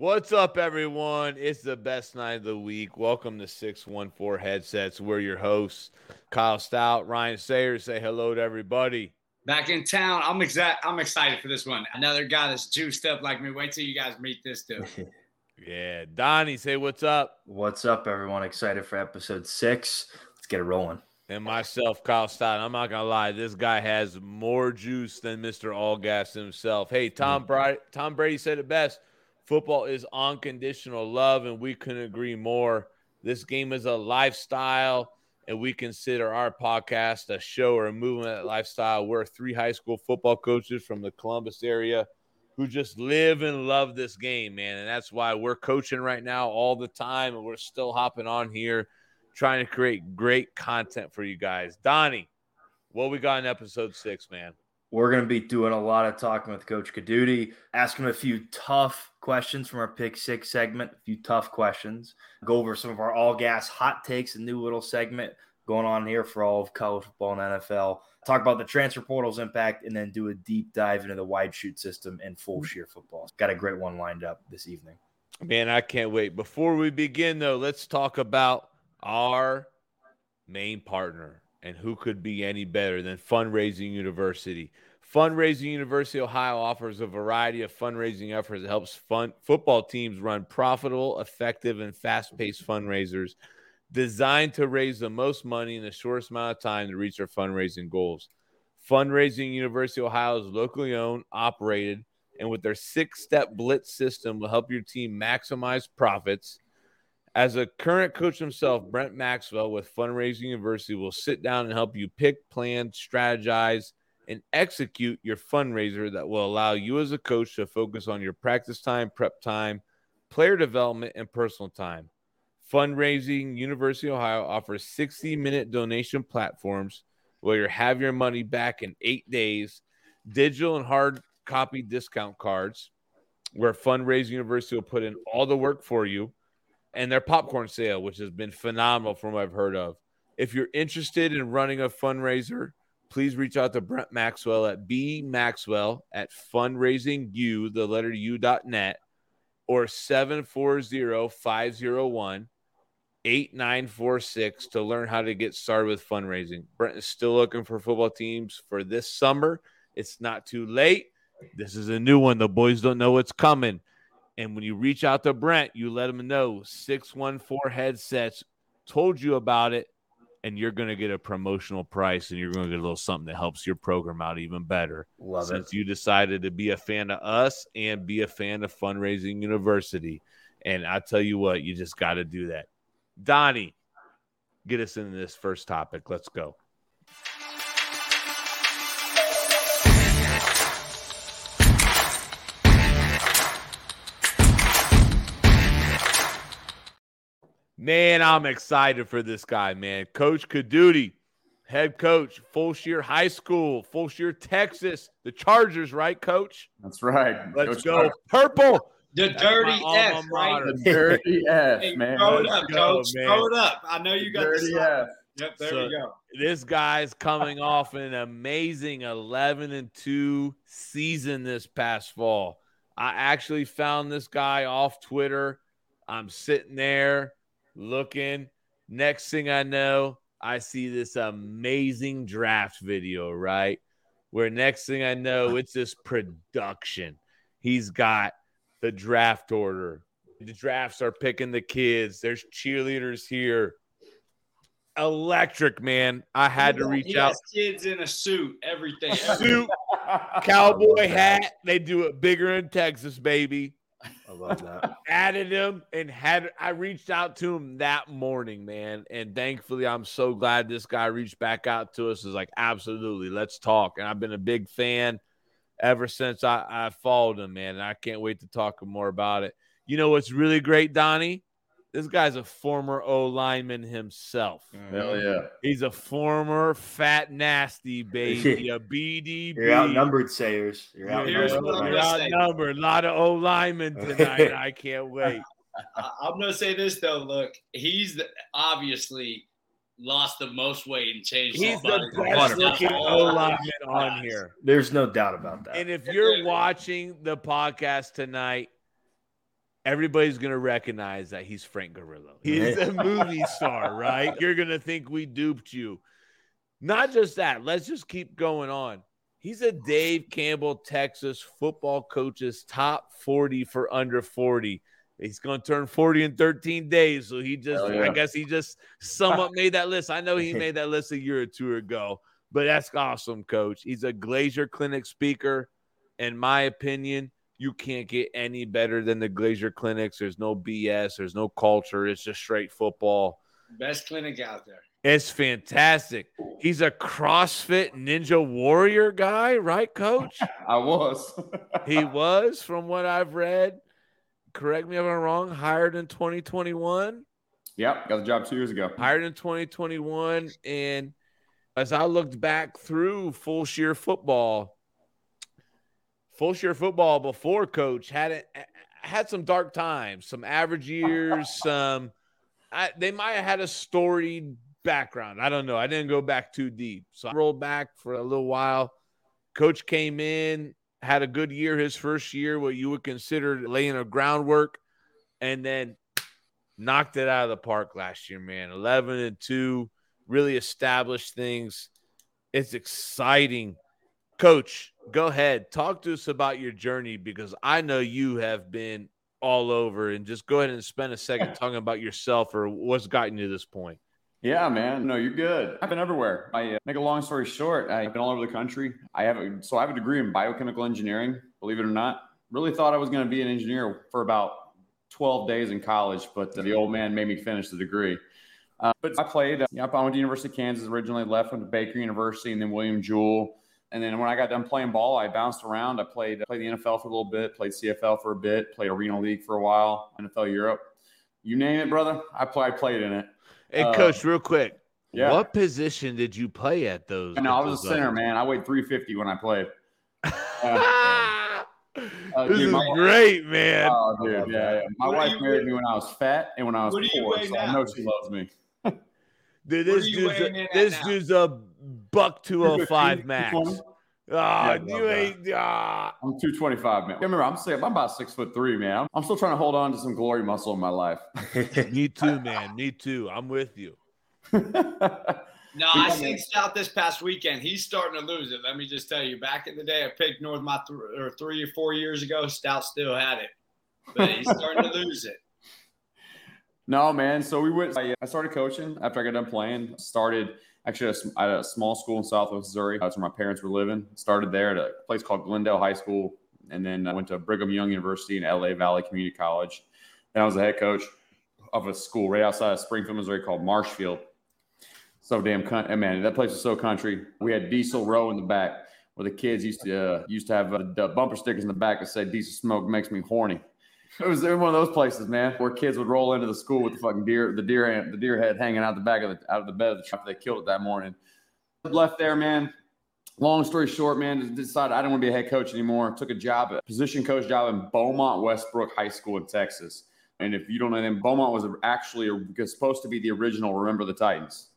What's up, everyone? It's the best night of the week. Welcome to 614 Headsets. We're your hosts, Kyle Stout, Ryan Sayers. Say hello to everybody. Back in town. I'm excited for this one. Another guy that's juiced up like me. Wait till you guys meet this dude. Yeah. Donnie, say what's up. What's up, everyone? Excited for episode 6. Let's get it rolling. And myself, Kyle Stout. I'm not going to lie. This guy has more juice than Mr. Allgas himself. Hey, Tom Brady said it best. Football is unconditional love, and we couldn't agree more. This game is a lifestyle, and we consider our podcast a show or a movement at lifestyle. We're three high school football coaches from the Columbus area who just live and love this game, man. And that's why we're coaching right now all the time, and we're still hopping on here trying to create great content for you guys. Donnie, what we got in episode 6, man? We're going to be doing a lot of talking with Coach Codutti, asking him a few tough questions from our Pick 6 segment, a few tough questions, go over some of our all-gas hot takes, a new little segment going on here for all of college football and NFL, talk about the transfer portal's impact, and then do a deep dive into the wide shoot system and Fulshear football. Got a great one lined up this evening. Man, I can't wait. Before we begin, though, let's talk about our main partner. And who could be any better than Fundraising University? Fundraising University Ohio offers a variety of fundraising efforts that helps football teams run profitable, effective, and fast-paced fundraisers designed to raise the most money in the shortest amount of time to reach their fundraising goals. Fundraising University Ohio is locally owned, operated, and with their 6-step blitz system will help your team maximize profits. As a current coach himself, Brent Maxwell with Fundraising University will sit down and help you pick, plan, strategize, and execute your fundraiser that will allow you as a coach to focus on your practice time, prep time, player development, and personal time. Fundraising University Ohio offers 60-minute donation platforms where you have your money back in 8 days, digital and hard copy discount cards where Fundraising University will put in all the work for you, and their popcorn sale, which has been phenomenal from what I've heard of. If you're interested in running a fundraiser, please reach out to Brent Maxwell at bmaxwell@fundraisingu.net or 740-501-8946 to learn how to get started with fundraising. Brent is still looking for football teams for this summer. It's not too late. This is a new one. The boys don't know what's coming. And when you reach out to Brent, you let him know 614 Headsets told you about it, and you're going to get a promotional price, and you're going to get a little something that helps your program out even better. Love since it. Since you decided to be a fan of us and be a fan of Fundraising University. And I tell you what, you just got to do that. Donnie, get us into this first topic. Let's go. Man, I'm excited for this guy, man. Coach Codutti, head coach, Fulshear High School, Fulshear, Texas. The Chargers, right, Coach? That's right. Let's coach go. Purple. The dirty F, right? The dirty F, man. Throw it up, Coach. Throw it up. I know you got the dirty F. Yep, there we go. This guy's coming off an amazing 11-2 season this past fall. I actually found this guy off Twitter. I'm sitting there looking. Next thing I know, I see this amazing draft video, right? Where next thing I know, it's this production. He's got the draft order. The drafts are picking the kids. There's cheerleaders here. Electric, man. I had to reach out. Kids in a suit, everything. Suit, cowboy hat. They do it bigger in Texas, baby. I love that. Added him and I reached out to him that morning, man. And thankfully, I'm so glad this guy reached back out to us. Is like, absolutely, let's talk. And I've been a big fan ever since I followed him, man. And I can't wait to talk more about it. You know what's really great, Donnie? This guy's a former O-lineman himself. Hell yeah. He's a former fat nasty baby, a BDB. You're outnumbered, Sayers. You're outnumbered. A lot of O-linemen tonight. I can't wait. I'm going to say this, though. Look, he's obviously lost the most weight and changed his body. He's the best looking O-lineman on here. There's no doubt about that. And if you're watching the podcast tonight, everybody's going to recognize that he's Frank Grillo. He's a movie star, right? You're going to think we duped you. Not just that. Let's just keep going on. He's a Dave Campbell, Texas football coach's top 40 for under 40. He's going to turn 40 in 13 days. So he just, yeah. I guess he just made that list. I know he made that list a year or two ago, but that's awesome, Coach. He's a Glacier Clinic speaker. In my opinion, you can't get any better than the Glacier Clinics. There's no BS. There's no culture. It's just straight football. Best clinic out there. It's fantastic. He's a CrossFit Ninja Warrior guy, right, Coach? I was. He was, from what I've read. Correct me if I'm wrong, hired in 2021. Yep, got the job 2 years ago. Hired in 2021, and as I looked back through Fulshear football before Coach had some dark times, some average years, they might have had a storied background. I don't know. I didn't go back too deep, so I rolled back for a little while. Coach came in. Had a good year his first year, what you would consider laying a groundwork, and then knocked it out of the park last year, man. 11-2, really established things. It's exciting. Coach, go ahead. Talk to us about your journey, because I know you have been all over, and just go ahead and spend a second talking about yourself or what's gotten you to this point. Yeah, man. No, you're good. I've been everywhere. I make a long story short, I've been all over the country. I have a degree in biochemical engineering, believe it or not. Really thought I was going to be an engineer for about 12 days in college, but the old man made me finish the degree. But I played. I went to University of Kansas originally, left, went to Baker University and then William Jewell. And then when I got done playing ball, I bounced around. I played the NFL for a little bit, played CFL for a bit, played Arena League for a while, NFL Europe. You name it, brother. I played in it. Hey, Coach, real quick, What position did you play at those? No, I was a center, man. I weighed 350 when I played. This is great, man. Oh, dude, yeah. My wife married me when I was fat and when I was poor, so I know she loves me. Dude, this dude's a buck 205 max. I'm 225, man. Remember, I'm about 6'3", man. I'm still trying to hold on to some glory muscle in my life. Me too, man. Me too. I'm with you. I seen Stout this past weekend. He's starting to lose it. Let me just tell you, back in the day, I picked North my 3 or 4 years ago. Stout still had it, but he's starting to lose it. No, man. So I started coaching after I got done playing. Actually, I had a small school in Southwest Missouri. That's where my parents were living. Started there at a place called Glendale High School. And then I went to Brigham Young University and LA Valley Community College. And I was the head coach of a school right outside of Springfield, Missouri called Marshfield. So damn country. Man, that place was so country. We had Diesel Row in the back where the kids used to have the bumper stickers in the back that said, "Diesel smoke makes me horny." It was one of those places, man, where kids would roll into the school with the fucking deer head hanging out the back of the bed of the truck. They killed it that morning. Left there, man. Long story short, man, decided I didn't want to be a head coach anymore. Took a position coach job in Beaumont Westbrook High School in Texas. And if you don't know them, Beaumont was supposed to be the original Remember the Titans.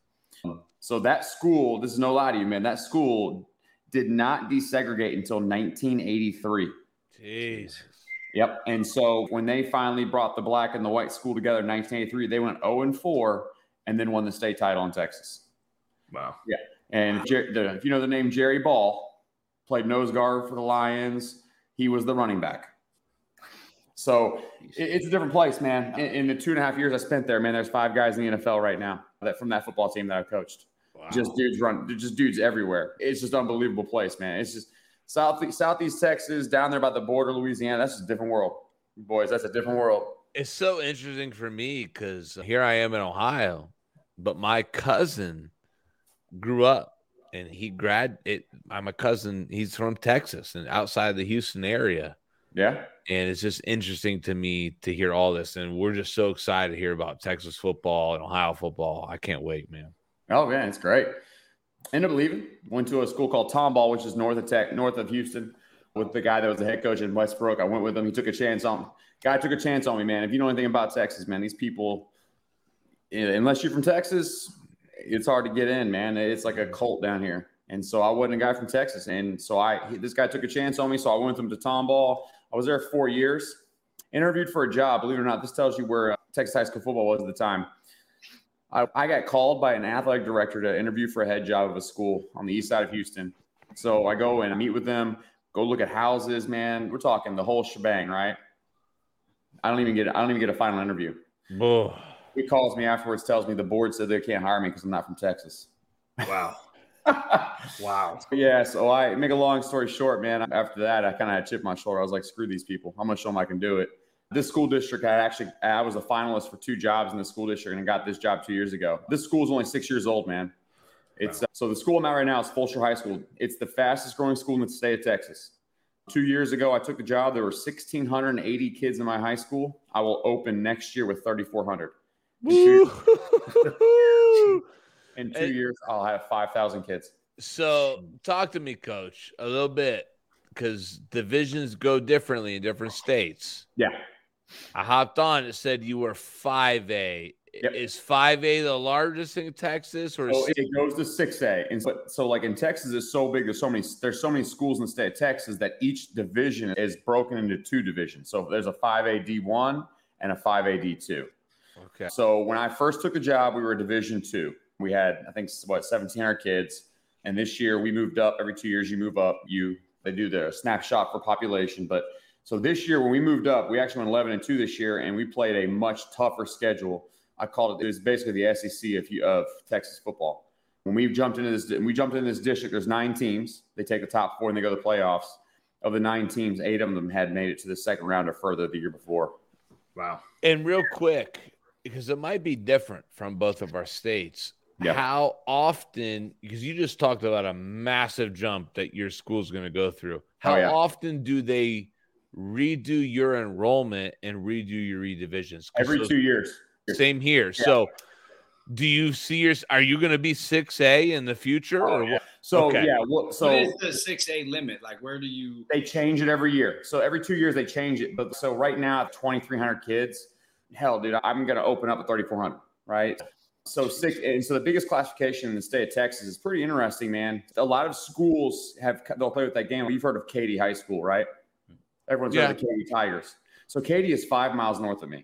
So that school, this is no lie to you, man, that school did not desegregate until 1983. Jeez. Yep. And so when they finally brought the black and the white school together in 1983, they went 0-4 and then won the state title in Texas. Wow. Yeah. And if you know the name Jerry Ball, played nose guard for the Lions. He was the running back. So it's a different place, man. In the 2.5 years I spent there, man, there's 5 guys in the NFL right now from that football team that I coached. Wow. Just dudes everywhere. It's just an unbelievable place, man. It's just Southeast Texas, down there by the border, Louisiana. That's a different world, boys. That's a different world. It's so interesting for me because here I am in Ohio, but my cousin grew up and I'm a cousin. He's from Texas and outside the Houston area. Yeah. And it's just interesting to me to hear all this. And we're just so excited to hear about Texas football and Ohio football. I can't wait, man. Oh, man, it's great. Ended up leaving. Went to a school called Tomball, which is north of Houston, with the guy that was the head coach in Westbrook. I went with him. He took a chance on me. Guy took a chance on me, man. If you know anything about Texas, man, these people, unless you're from Texas, it's hard to get in, man. It's like a cult down here. And so I wasn't a guy from Texas. And so this guy took a chance on me. So I went with him to Tomball. I was there 4 years. interviewed for a job. Believe it or not, this tells you where Texas high school football was at the time. I got called by an athletic director to interview for a head job of a school on the east side of Houston. So I go and I meet with them, go look at houses, man. We're talking the whole shebang, right? I don't even get a final interview. Oh. He calls me afterwards, tells me the board said they can't hire me because I'm not from Texas. Wow. Wow. Yeah. So I make a long story short, man. After that, I kind of had a chip on my shoulder. I was like, screw these people. I'm going to show them I can do it. This school district, I was a finalist for two jobs in the school district, and I got this job 2 years ago. This school is only 6 years old, man. It's wow. So the school I'm at right now is Fulshear High School. It's the fastest growing school in the state of Texas. 2 years ago, I took the job. There were 1,680 kids in my high school. I will open next year with 3,400. In 2 years, I'll have 5,000 kids. So talk to me, Coach, a little bit, because divisions go differently in different states. Yeah. I hopped on. It said you were 5A. Yep. Is 5A the largest in Texas, or it goes to 6A? And so like in Texas, it's so big. There's so many schools in the state of Texas that each division is broken into two divisions. So there's a 5A D1 and a 5A D2. Okay. So when I first took the job, we were Division 2. We had, I think, 1,700 kids. And this year we moved up. Every 2 years you move up. They do the snapshot for population, but. So this year, when we moved up, we actually went 11-2 this year, and we played a much tougher schedule. I called it was basically the SEC of Texas football. When we jumped into this district, there's 9 teams. They take the top 4 and they go to the playoffs. Of the 9 teams, 8 of them had made it to the second round or further the year before. Wow! And real quick, because it might be different from both of our states. Yep. How often? Because you just talked about a massive jump that your school's going to go through. How often do they redo your enrollment and redo your redivisions? Every 2 years. Same here. Yeah. So do you see are you going to be 6A in the future? Or what? So, okay. Yeah. Well, so what is the 6A limit? Like, where do you? They change it every year. So every 2 years they change it. But so right now, 2,300 kids. Hell, dude, I'm going to open up at 3,400, right? So and so the biggest classification in the state of Texas is pretty interesting, man. A lot of schools they'll play with that game. You've heard of Katy High School, right? Everyone's heard of the Katy Tigers. So Katy is 5 miles north of me.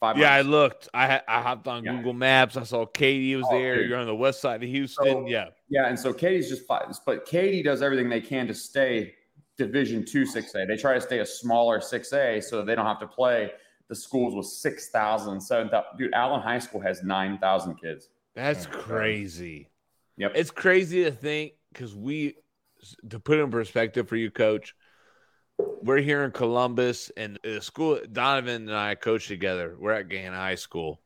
5 miles. Yeah, I looked. I hopped on Google Maps. I saw Katy was there. Dude. You're on the west side of Houston. So, yeah, and so Katy's just 5. But Katy does everything they can to stay Division 2 6A. They try to stay a smaller 6A so they don't have to play the schools with 6,000, 7,000. Dude, Allen High School has 9,000 kids. That's crazy. Yep. It's crazy to think, because to put it in perspective for you, Coach, we're here in Columbus, and the school Donovan and I coach together. We're at Gahan High School,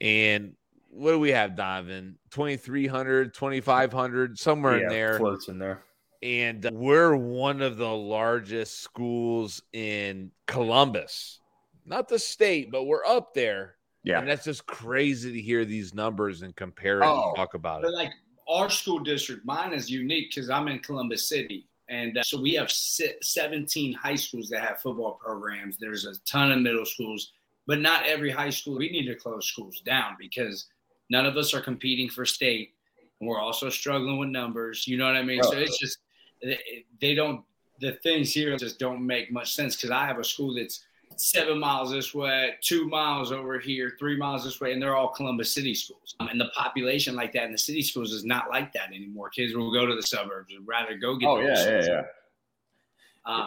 and what do we have, Donovan? 2,300, 2,500, somewhere in there. Floats in there. And we're one of the largest schools in Columbus, not the state, but we're up there. Yeah, and that's just crazy to hear these numbers and compare it and talk about it. Like our school district, mine is unique because I'm in Columbus City. And so we have 17 high schools that have football programs. There's a ton of middle schools, but not every high school. We need to close schools down because none of us are competing for state, and we're also struggling with numbers. You know what I mean? So it's just the things here just don't make much sense, because I have a school that's 7 miles this way, 2 miles over here, 3 miles this way, and they're all Columbus City schools. And the population like that in the city schools is not like that anymore. Kids will go to the suburbs and rather go get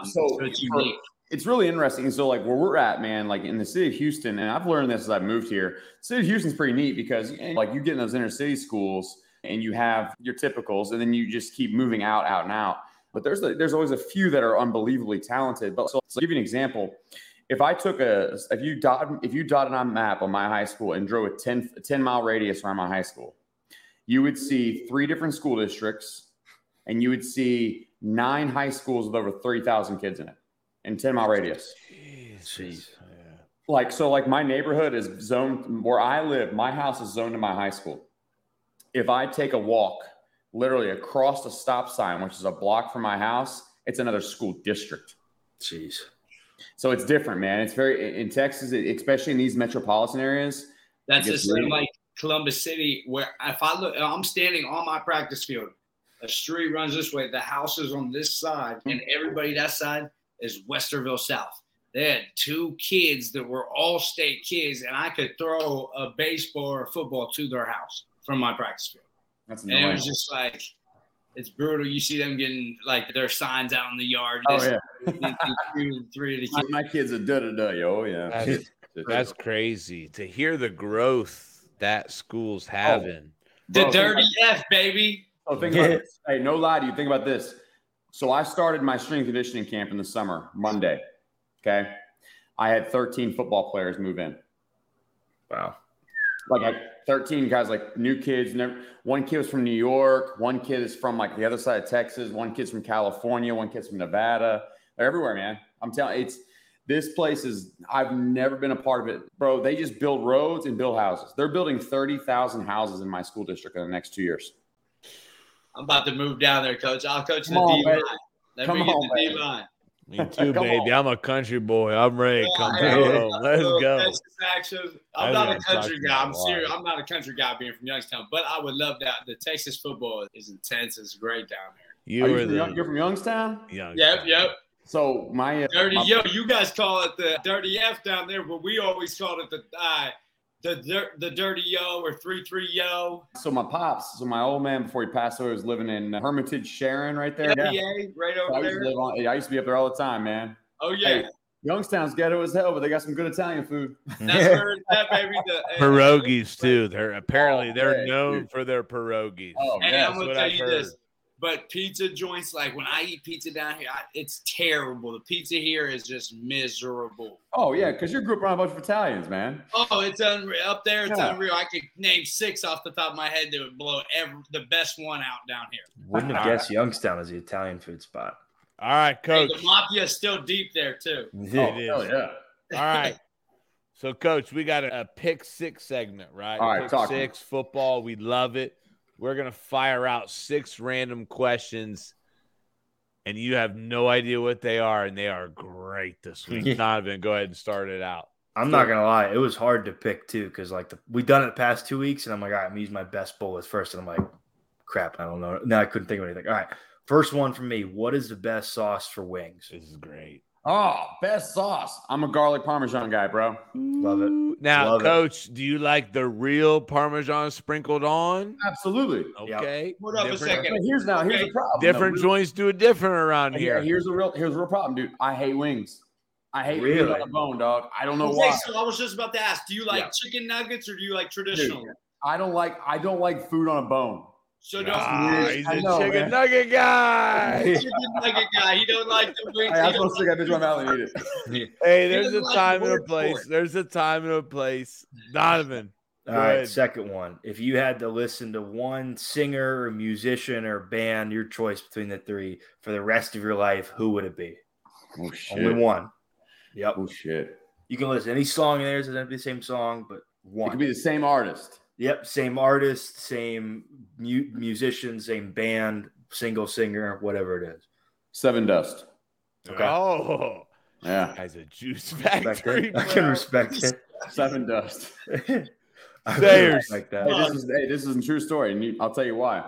so it's unique. It's really interesting. So, like, where we're at, man, like in the city of Houston, and I've learned this as I've moved here, the city of Houston's pretty neat because, like, you get in those inner city schools and you have your typicals, and then you just keep moving out and out. But there's always a few that are unbelievably talented. But so, to give you an example, If you dotted on a map on my high school and drew a 10-mile radius around my high school, you would see 3 different school districts, and you would see 9 high schools with over 3,000 kids in it in 10-mile radius. Jeez. Like, so like my neighborhood is zoned where I live. My house is zoned to my high school. If I take a walk literally across the stop sign, which is a block from my house, it's another school district. Jeez. So it's different, man. It's very in Texas, especially in these metropolitan areas. That's the same like Columbus City, where if I look, I'm standing on my practice field. A street runs this way. The house is on this side, and everybody that side is Westerville South. They had two kids that were all-state kids, and I could throw a baseball or a football to their house from my practice field. That's annoying. And it was just like, it's brutal. You see them getting, like, their signs out in the yard. Oh, yeah. Three of the kids. My kids are da-da-da, yo. Yeah. That's crazy to hear the growth that school's having. Oh, the dirty F, baby. Oh, think about this. Hey, no lie to you. Think about this. So I started my strength conditioning camp in the summer, Monday. Okay. I had 13 football players move in. Wow. Like 13 guys, like new kids. Never, one kid was from New York. One kid is from like the other side of Texas. One kid's from California. One kid's from Nevada. They're everywhere, man. I'm telling you, this place is, I've never been a part of it. Bro, they just build roads and build houses. They're building 30,000 houses in my school district in the next 2 years. I'm about to move down there, Coach. I'll coach the D-line. Let me get the D-line. Me too, baby. I'm a country boy. I'm ready to come home. Let's go. I'm not a country guy. I'm serious. I'm not a country guy being from Youngstown, but I would love that. The Texas football is intense. It's great down there. You're from Youngstown? Youngstown. Yep. So my dirty you guys call it the dirty F down there, but we always called it the dirty yo or 3-3 yo. So my pops, my old man before he passed away was living in Hermitage Sharon right there. Yeah, right over there. I used to be up there all the time, man. Oh yeah. Hey, Youngstown's ghetto as hell, but they got some good Italian food. That's where that baby. Pierogies too. They're known for their pierogies. Oh, and I'm gonna tell you this. But pizza joints, like when I eat pizza down here, it's terrible. The pizza here is just miserable. Oh, yeah, because you grew up around a bunch of Italians, man. Oh, it's unreal. Up there, it's unreal. I could name 6 off the top of my head that would blow the best one out down here. Wouldn't have guessed Youngstown is the Italian food spot. All right, Coach. Hey, the mafia is still deep there, too. It is. Yeah. All right. So, Coach, we got a pick six segment, right? All right, pick six, football. We love it. We're going to fire out 6 random questions, and you have no idea what they are, and they are great this week. Donovan, go ahead and start it out. I'm not going to lie. It was hard to pick, too, because, like, we've done it the past 2 weeks, and I'm like, all right, I'm going to use my best bullets first, and I'm like, crap, I don't know. No, I couldn't think of anything. All right, first one for me, what is the best sauce for wings? This is great. Oh, best sauce. I'm a garlic Parmesan guy, bro. Love it. Now, Coach, do you like the real Parmesan sprinkled on? Absolutely. Okay. Yep. Hold up a second. But here's the problem. Different joints do it different around here. Here's the real problem, dude. I hate wings. I hate wings on the bone, dog. I don't know why. So I was just about to ask, do you like chicken nuggets or do you like traditional? Dude, I don't like food on a bone. So he's a chicken nugget guy. Chicken nugget guy. He don't like the wings. Hey, I'm supposed to get this one out and eat it. Hey, there's a time and a place. There's a time and a place. Donovan. All right, second one. If you had to listen to one singer or musician or band, your choice between the three for the rest of your life, who would it be? Oh shit. Only one. Yep. Oh shit. You can listen to any song in there. It's not the same song, but one. It could be the same artist. Yep, same artist, same musician, same band, single singer, whatever it is. Seven Dust. Okay. Oh, yeah. As a juice factory. I can respect it. Seven Dust. Sayers. Like that. Hey, this is a true story, and I'll tell you why.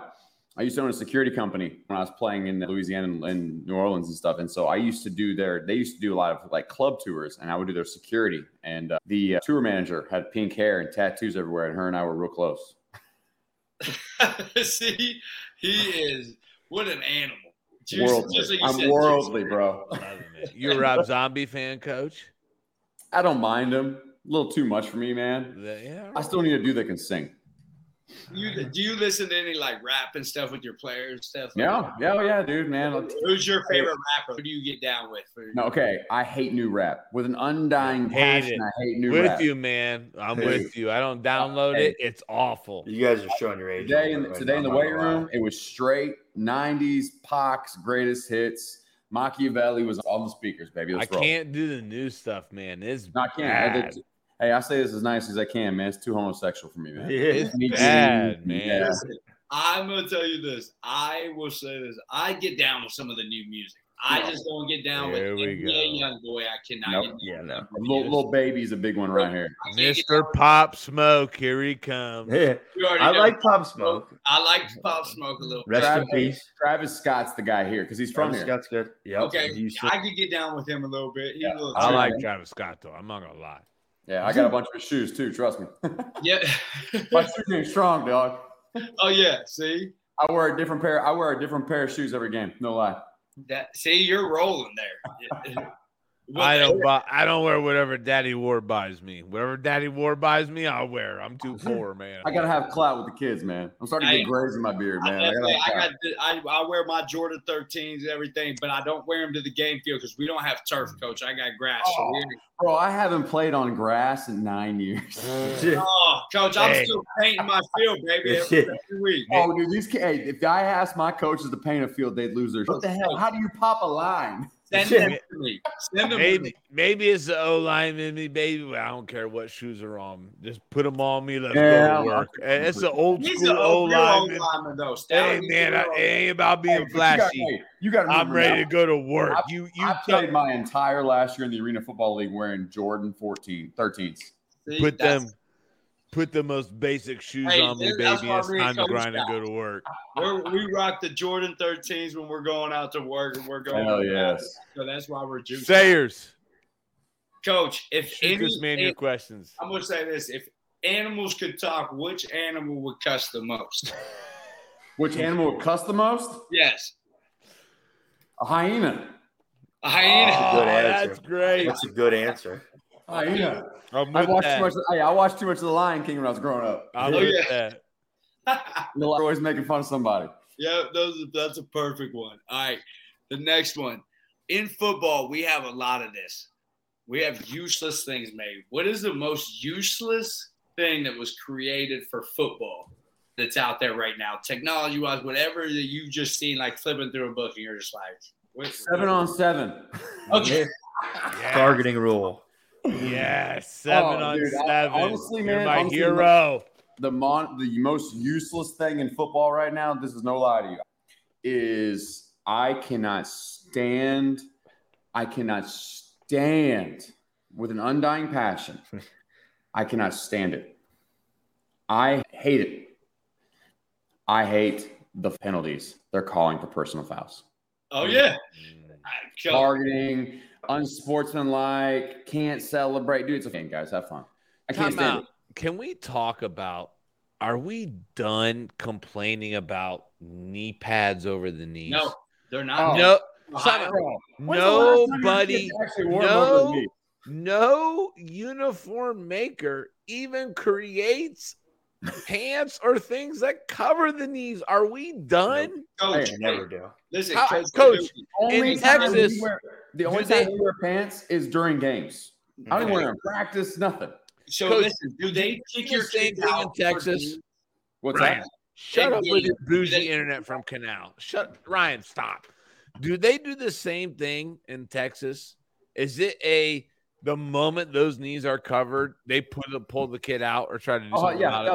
I used to own a security company when I was playing in Louisiana and New Orleans and stuff. And so I used to do they used to do a lot of like club tours, and I would do their security. And the tour manager had pink hair and tattoos everywhere, and her and I were real close. See, he is, what an animal. I'm worldly, bro. You're a Rob Zombie fan, Coach? I don't mind him. A little too much for me, man. Yeah. I still need a dude that can sing. Do you listen to any like rap and stuff with your players stuff? Yeah, dude, man. Who's your favorite rapper? Who do you get down with? Okay, I hate new rap with an undying passion. I hate new rap. With you, man. I'm with you. I don't download it. It's awful. You guys are showing your age. Today in the weight room, it was straight 90s Pac's greatest hits. Machiavelli was on the speakers, baby. Let's roll. Can't do the new stuff, man. It's bad. Hey, I say this as nice as I can, man. It's too homosexual for me, man. It's bad, man. Yeah. Listen, I'm going to tell you this. I will say this. I get down with some of the new music. I just don't get down there with NBA young boy. I cannot get down. Little baby's a big one right here. Mr. Pop Smoke, here he comes. Yeah. I like Pop Smoke. I like Pop Smoke a little bit. Rest in peace. Travis Scott's the guy here because he's from here. Scott's good. Yep. Okay, I could get down with him a little bit. Yeah. I like Travis Scott, though. I'm not going to lie. Yeah, I got a bunch of his shoes, too. Trust me. Yeah. My shoes are strong, dog. Oh, yeah. See? I wear a different pair of shoes every game. No lie. You're rolling there. I don't wear whatever Daddy War buys me. Whatever Daddy War buys me, I'll wear. I'm too poor, man. I gotta have clout with the kids, man. I'm starting to get grays in my beard, man. I wear my Jordan 13s and everything, but I don't wear them to the game field because we don't have turf, coach. I got grass. Bro, I haven't played on grass in 9 years. Coach, I'm still painting my field, baby. Every week. Oh, dude, these kids. Hey, if I asked my coaches to paint a field, they'd lose their shit. What the hell? How do you pop a line? Maybe it's the O-line in me, baby. I don't care what shoes are on. Just put them on me. Let's go to work. It's an old school O-lineman, though. Hey, man, it ain't about being flashy. I'm ready to go to work. I played my entire last year in the Arena Football League wearing Jordan 13s. Put the most basic shoes on me, baby. It's time to grind and go to work. We rock the Jordan 13s when we're going out to work. And we're going. Hell yes. So that's why we're juicing. Sayers. Coach, your questions. I'm going to say this. If animals could talk, which animal would cuss the most? Which animal would cuss the most? Yes. A hyena. A hyena. Oh, that's great. That's a good answer. Hyena. I watched too much of The Lion King when I was growing up. They're always making fun of somebody. Yeah, that's a perfect one. All right, the next one. In football, we have a lot of this. We have useless things made. What is the most useless thing that was created for football that's out there right now? Technology-wise, whatever that you just seen, like flipping through a book, and you're just like, wait, 7-on-7. Okay. Yeah. Targeting rule. Yes, 7-on-7. Honestly, man, my hero. The most useless thing in football right now, this is no lie to you, is I cannot stand with an undying passion. I cannot stand it. I hate it. I hate the penalties they're calling for personal fouls. Oh, yeah. Targeting, unsportsmanlike, can't celebrate. Dude, it's a game, guys. Have fun. I can't stand it. Can we talk about, are we done complaining about knee pads over the knees? No, they're not. No uniform maker even creates pants or things that cover the knees. Are we done? Coach, I never do. Listen, Coach, in Texas, the only time we wear pants is during games. Okay. I don't wear them in practice, nothing. So, Coach, listen, do they kick your kids out in Texas? What's that? Shut up with your bougie internet from Canal. Ryan, stop. Do they do the same thing in Texas? Is it the moment those knees are covered, they pull the kid out or try to do something about it?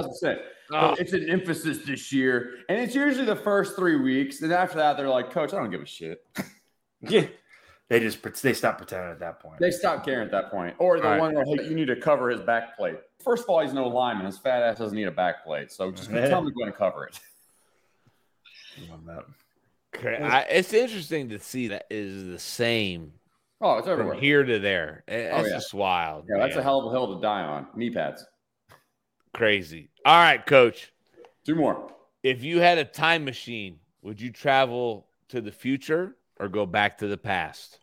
1,000%. It's an emphasis this year, and it's usually the first 3 weeks. And after that, they're like, Coach, I don't give a shit. Yeah. They stop pretending at that point. They stop caring at that point. Or the one that, hey, you need to cover his back plate. First of all, he's no lineman. His fat ass doesn't need a back plate. So just tell him he's going to cover it. It's interesting to see that it is the same. Oh, it's everywhere. From here to there. That's just wild. Yeah, man. That's a hell of a hill to die on. Knee pads. Crazy. All right, Coach. 2 more. If you had a time machine, would you travel to the future or go back to the past?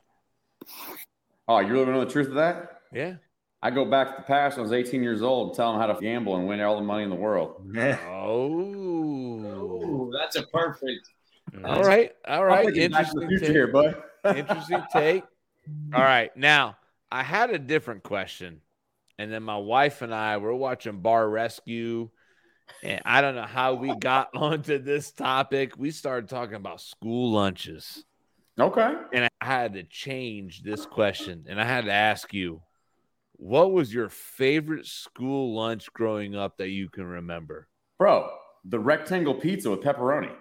Oh, you really know the truth of that? Yeah. I go back to the past when I was 18 years old and tell them how to gamble and win all the money in the world. Oh, that's a perfect. All right. Interesting take here, bud. Interesting take. All right. Now, I had a different question, and then my wife and I were watching Bar Rescue, and I don't know how we got onto this topic. We started talking about school lunches. Okay. And I had to change this question, and I had to ask you, what was your favorite school lunch growing up that you can remember? Bro, the rectangle pizza with pepperoni.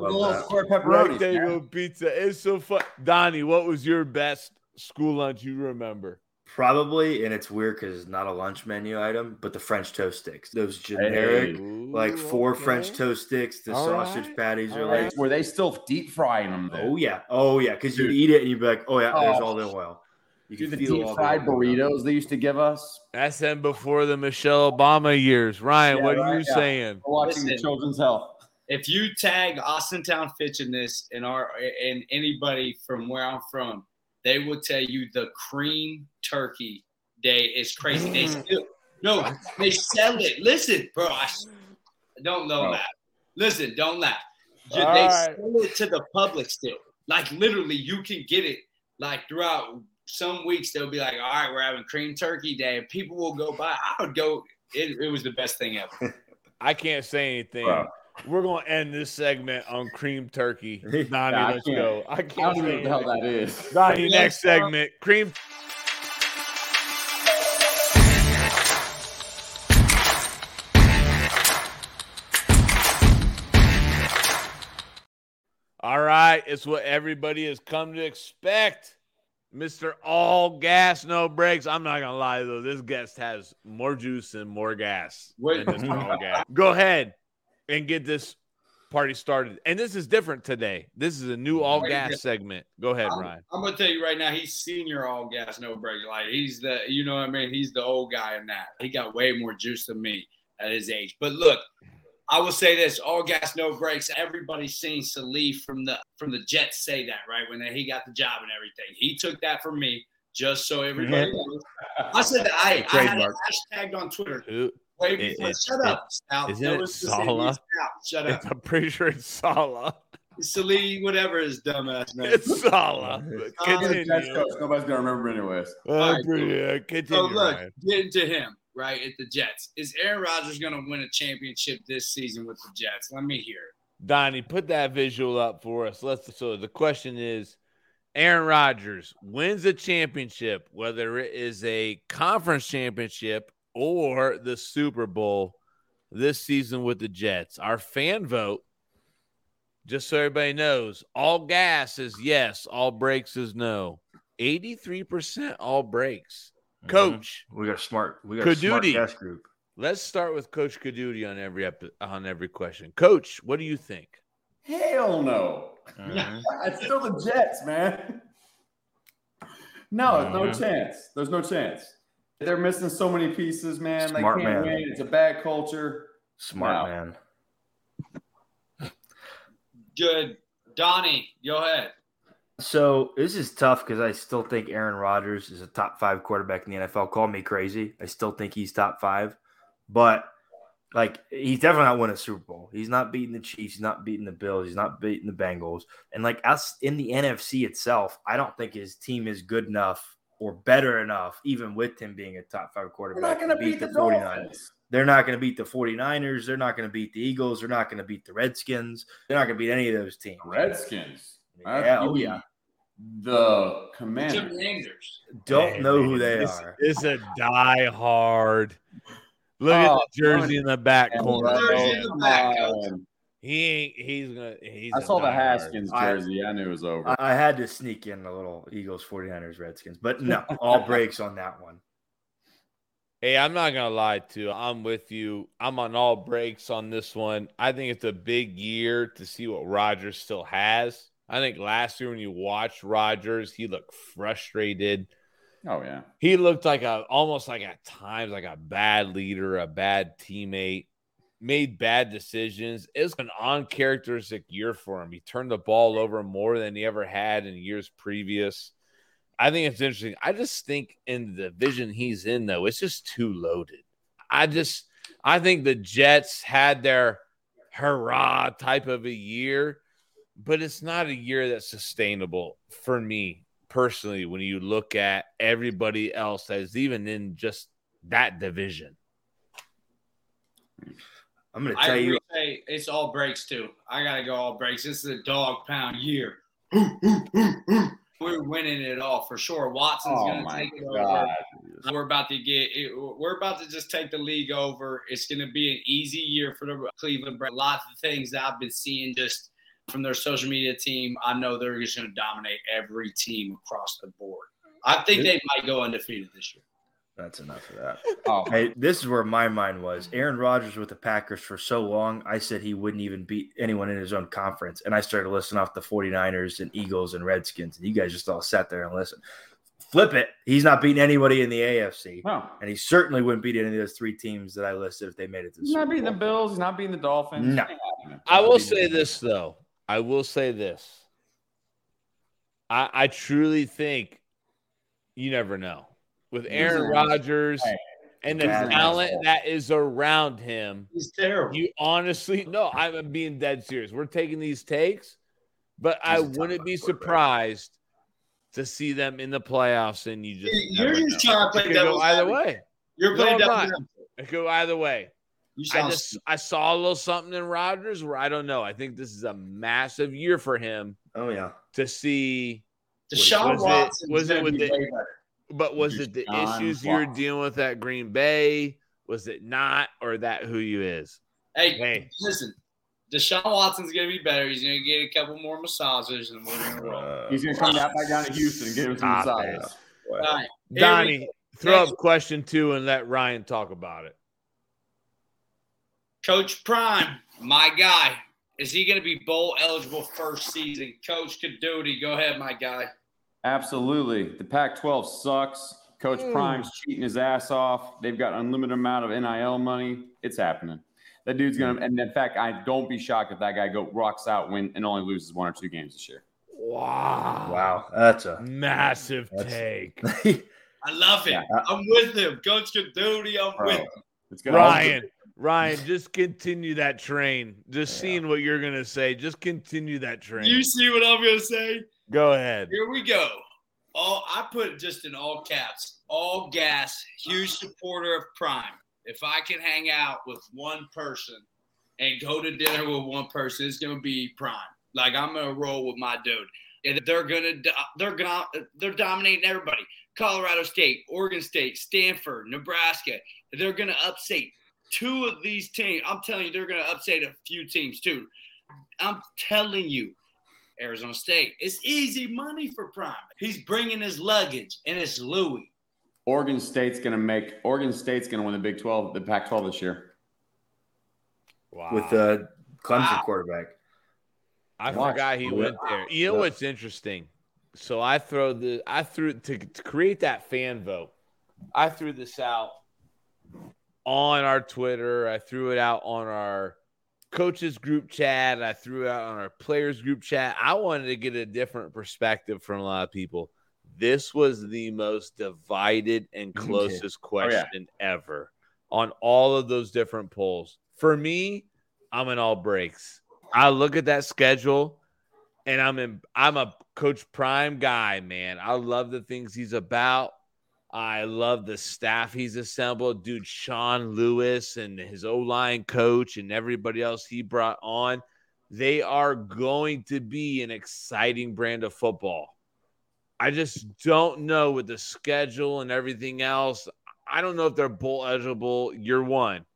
little square pepperoni. Right there, little pizza. It's so fun. Donnie, what was your best school lunch you remember? Probably, and it's weird because it's not a lunch menu item, but the French toast sticks. Those generic, French toast sticks. The sausage patties are like. Were they still deep frying them, though? Oh, yeah. Because you'd eat it and you'd be like, there's all the oil. You could the deep fried burritos they used to give us. That's them before the Michelle Obama years. Ryan, what are you saying? We're watching the Children's Health. If you tag Austintown Fitch in this and anybody from where I'm from, they will tell you the cream turkey day is crazy. They sell it. Listen, bro, don't laugh. Listen, don't laugh. Sell it to the public still. Like, literally, you can get it, like, throughout – some weeks they'll be like, all right, we're having cream turkey day. And people will go by. I would go. It was the best thing ever. I can't say anything. Wow. We're going to end this segment on cream turkey. Donnie, let's go. I don't know how that is. Donnie, next segment. Cream. All right. It's what everybody has come to expect. Mr. All Gas, No Breaks. I'm not going to lie, though. This guest has more juice and more gas than Mr. All Gas. Go ahead and get this party started. And this is different today. This is a new All Gas segment. Go ahead, Ryan. I'm going to tell you right now, he's senior All Gas, No Breaks. Like, he's the, you know what I mean? He's the old guy in that. He got way more juice than me at his age. But look, I will say this, All Gas, No Breaks. Everybody's seen Saleh from the Jets say that, right? When he got the job and everything. He took that from me, just so everybody knows. I said that I had it hashtagged on Twitter. Shut up, Stout. Isn't it Saleh? Shut up. I'm pretty sure it's Saleh. Saleh, whatever his dumbass name. It's Saleh. Continue. Nobody's going to remember anyways. Continue, Ryan. Getting to him. Right at the Jets. Is Aaron Rodgers going to win a championship this season with the Jets? Let me hear it. Donnie, put that visual up for us. So the question is, Aaron Rodgers wins a championship, whether it is a conference championship or the Super Bowl this season with the Jets. Our fan vote, just so everybody knows, all gas is yes, all breaks is no. 83% all breaks. Coach, we got a smart gas group. Let's start with Coach Codutti on every question. Coach, what do you think? Hell no! It's still the Jets, man. No, no chance. There's no chance. They're missing so many pieces, man. Smart, they can't win. It's a bad culture. Smart man. Good, Donnie. Go ahead. So this is tough because I still think Aaron Rodgers is a top 5 quarterback in the NFL. Call me crazy. I still think he's top 5. But, like, he's definitely not winning a Super Bowl. He's not beating the Chiefs. He's not beating the Bills. He's not beating the Bengals. And, like, us in the NFC itself, I don't think his team is good enough or better enough, even with him being a top 5 quarterback. They're not going to beat the 49ers. They're not going to beat the 49ers. They're not going to beat the Eagles. They're not going to beat the Redskins. They're not going to beat any of those teams. Redskins. The Commanders. Don't know who they are. It's a diehard. Look at the jersey in the back corner. I saw the Haskins jersey. I knew it was over. I had to sneak in a little Eagles, 49ers, Redskins. But no, all breaks on that one. Hey, I'm not going to lie to you. I'm with you. I'm on all breaks on this one. I think it's a big year to see what Rodgers still has. I think last year when you watched Rodgers, he looked frustrated. Oh, yeah. He looked like a bad leader, a bad teammate, made bad decisions. It's an uncharacteristic year for him. He turned the ball over more than he ever had in years previous. I think it's interesting. I just think in the division he's in, though, it's just too loaded. I think the Jets had their hurrah type of a year. But it's not a year that's sustainable for me personally when you look at everybody else that's even in just that division. I'm going to tell you. Say it's all breaks, too. I got to go all breaks. This is a dog pound year. We're winning it all for sure. Watson's going to take it over. We're about to just take the league over. It's going to be an easy year for the Cleveland Browns. Lots of things that I've been seeing just – from their social media team, I know they're just going to dominate every team across the board. I think they might go undefeated this year. That's enough of that. Oh, hey, this is where my mind was. Aaron Rodgers with the Packers for so long, I said he wouldn't even beat anyone in his own conference. And I started listing off the 49ers and Eagles and Redskins. And you guys just all sat there and listened. Flip it. He's not beating anybody in the AFC. No. And he certainly wouldn't beat any of those three teams that I listed if they made it to the Super Bowl. He's not beating the Bills. He's not beating the Dolphins. No. I will say this, though. I will say this. I truly think you never know. With Aaron Rodgers and the talent that is around him. He's terrible. You honestly – no, I'm being dead serious. We're taking these takes, but I wouldn't be surprised to see them in the playoffs, and you just – you're just trying to play devil's advocate. It could go either way. You're playing devil's advocate. It could go either way. I saw a little something in Rodgers where I don't know. I think this is a massive year for him. Oh, yeah. To see – Deshaun Watson was it with the – But was it the issues you were dealing with at Green Bay? Was it not, or that who you is? Hey, listen, Deshaun Watson's going to be better. He's going to get a couple more massages and we're going to roll. He's going to come back down to Houston and give him some massages. Right. Donnie, throw up question two and let Ryan talk about it. Coach Prime, my guy, is he going to be bowl eligible first season? Coach Codutti, go ahead, my guy. Absolutely. The Pac-12 sucks. Coach Prime's cheating his ass off. They've got an unlimited amount of NIL money. It's happening. That dude's going to – and, in fact, I don't be shocked if that guy rocks out and only loses one or two games this year. Wow. That's a massive take. I love it. Yeah. I'm with him. Coach Codutti, with him. It's Ryan, just continue that train. Seeing what you're going to say, just continue that train. You see what I'm going to say? Go ahead. Here we go. I put just in all caps, all gas, huge supporter of Prime. If I can hang out with one person and go to dinner with one person, it's going to be Prime. Like, I'm going to roll with my dude. And they're dominating everybody. Colorado State, Oregon State, Stanford, Nebraska. They're going to upset two of these teams. I'm telling you, they're going to upset a few teams too. I'm telling you. Arizona State. It's easy money for Prime. He's bringing his luggage, and it's Louis. Oregon State's going to win the Big 12, the Pac-12 this year. Wow. With the Clemson quarterback. I forgot he went there. You know what's interesting? So I threw to create that fan vote. I threw this out on our Twitter. I threw it out on our coaches group chat. I threw out on our players group chat. I wanted to get a different perspective from a lot of people. This was the most divided and closest question ever on all of those different polls. For me, I'm in all breaks. I look at that schedule and I'm a Coach Prime guy, man. I love the things he's about. I love the staff he's assembled. Dude, Sean Lewis and his O-line coach and everybody else he brought on, they are going to be an exciting brand of football. I just don't know with the schedule and everything else. I don't know if they're bowl eligible year one,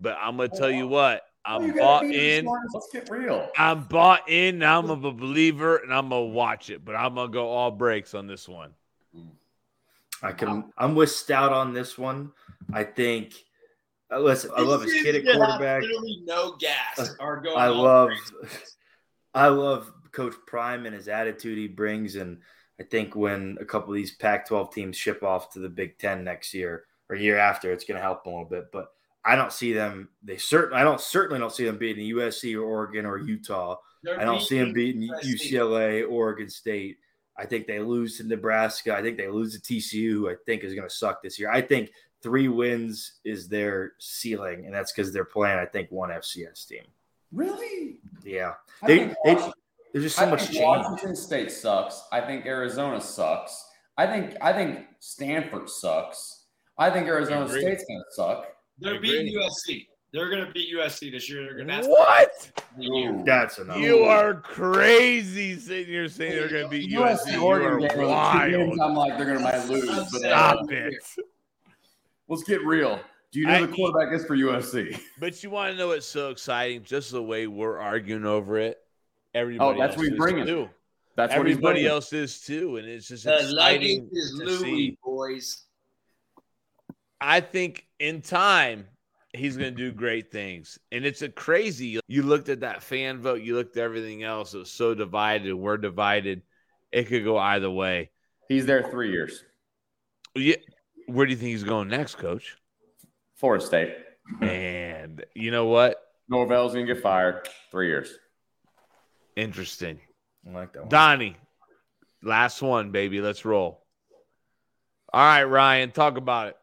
but I'm going to tell you what. I'm bought in. Let's get real. I'm bought in. I'm a believer, and I'm going to watch it, but I'm going to go all breaks on this one. I'm with Stout on this one. I think. Listen, I love his kid at quarterback. Literally no gas. I love Coach Prime and his attitude he brings, and I think when a couple of these Pac-12 teams ship off to the Big Ten next year or year after, it's going to help them a little bit. But I don't see them. I certainly don't see them beating USC or Oregon or Utah. I don't see them beating UCLA, Oregon State. I think they lose to Nebraska. I think they lose to TCU, who I think is going to suck this year. I think 3 wins is their ceiling, and that's because they're playing, I think, one FCS team. Really? Yeah. There's just so much change. Washington State sucks. I think Arizona sucks. I think Stanford sucks. I think Arizona State's going to suck. They're beating USC. They're going to beat USC this year. They're going to what? That's enough. You are crazy sitting here saying they're going to beat USC. You are wild. I'm like, they're going to lose. But stop it. Let's get real. Do you know the quarterback is for USC? But you want to know what's so exciting? Just the way we're arguing over it. Everybody that's what he's bringing. Too. That's everybody what else is too, and it's just the exciting is to Louis, see. Boys. I think in time he's going to do great things, and it's a crazy. You looked at that fan vote, you looked at everything else. It was so divided. We're divided. It could go either way. He's there 3 years. Yeah, where do you think he's going next, Coach? Forest State. And you know what? Norvell's going to get fired. 3 years. Interesting. I like that one. Donnie, last one, baby. Let's roll. All right, Ryan, talk about it.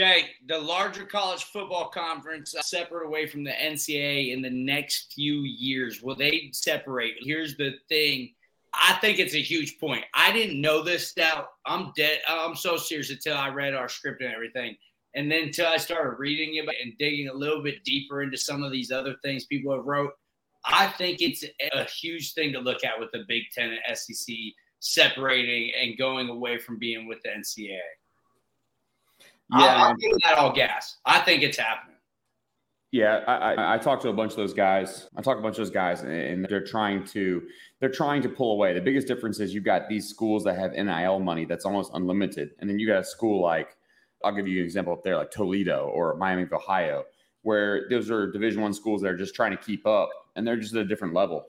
Okay, the larger college football conference separate away from the NCAA in the next few years. Will they separate? Here's the thing. I think it's a huge point. I didn't know this, Stout. I'm dead. I'm so serious until I read our script and everything. And then until I started reading it and digging a little bit deeper into some of these other things people have wrote, I think it's a huge thing to look at with the Big Ten and SEC separating and going away from being with the NCAA. Yeah, I'm giving that all gas. I think it's happening. Yeah, I talked to a bunch of those guys. And they're trying to pull away. The biggest difference is you've got these schools that have NIL money that's almost unlimited, and then you got a school like, I'll give you an example up there, like Toledo or Miami of Ohio, where those are Division I schools that are just trying to keep up, and they're just at a different level.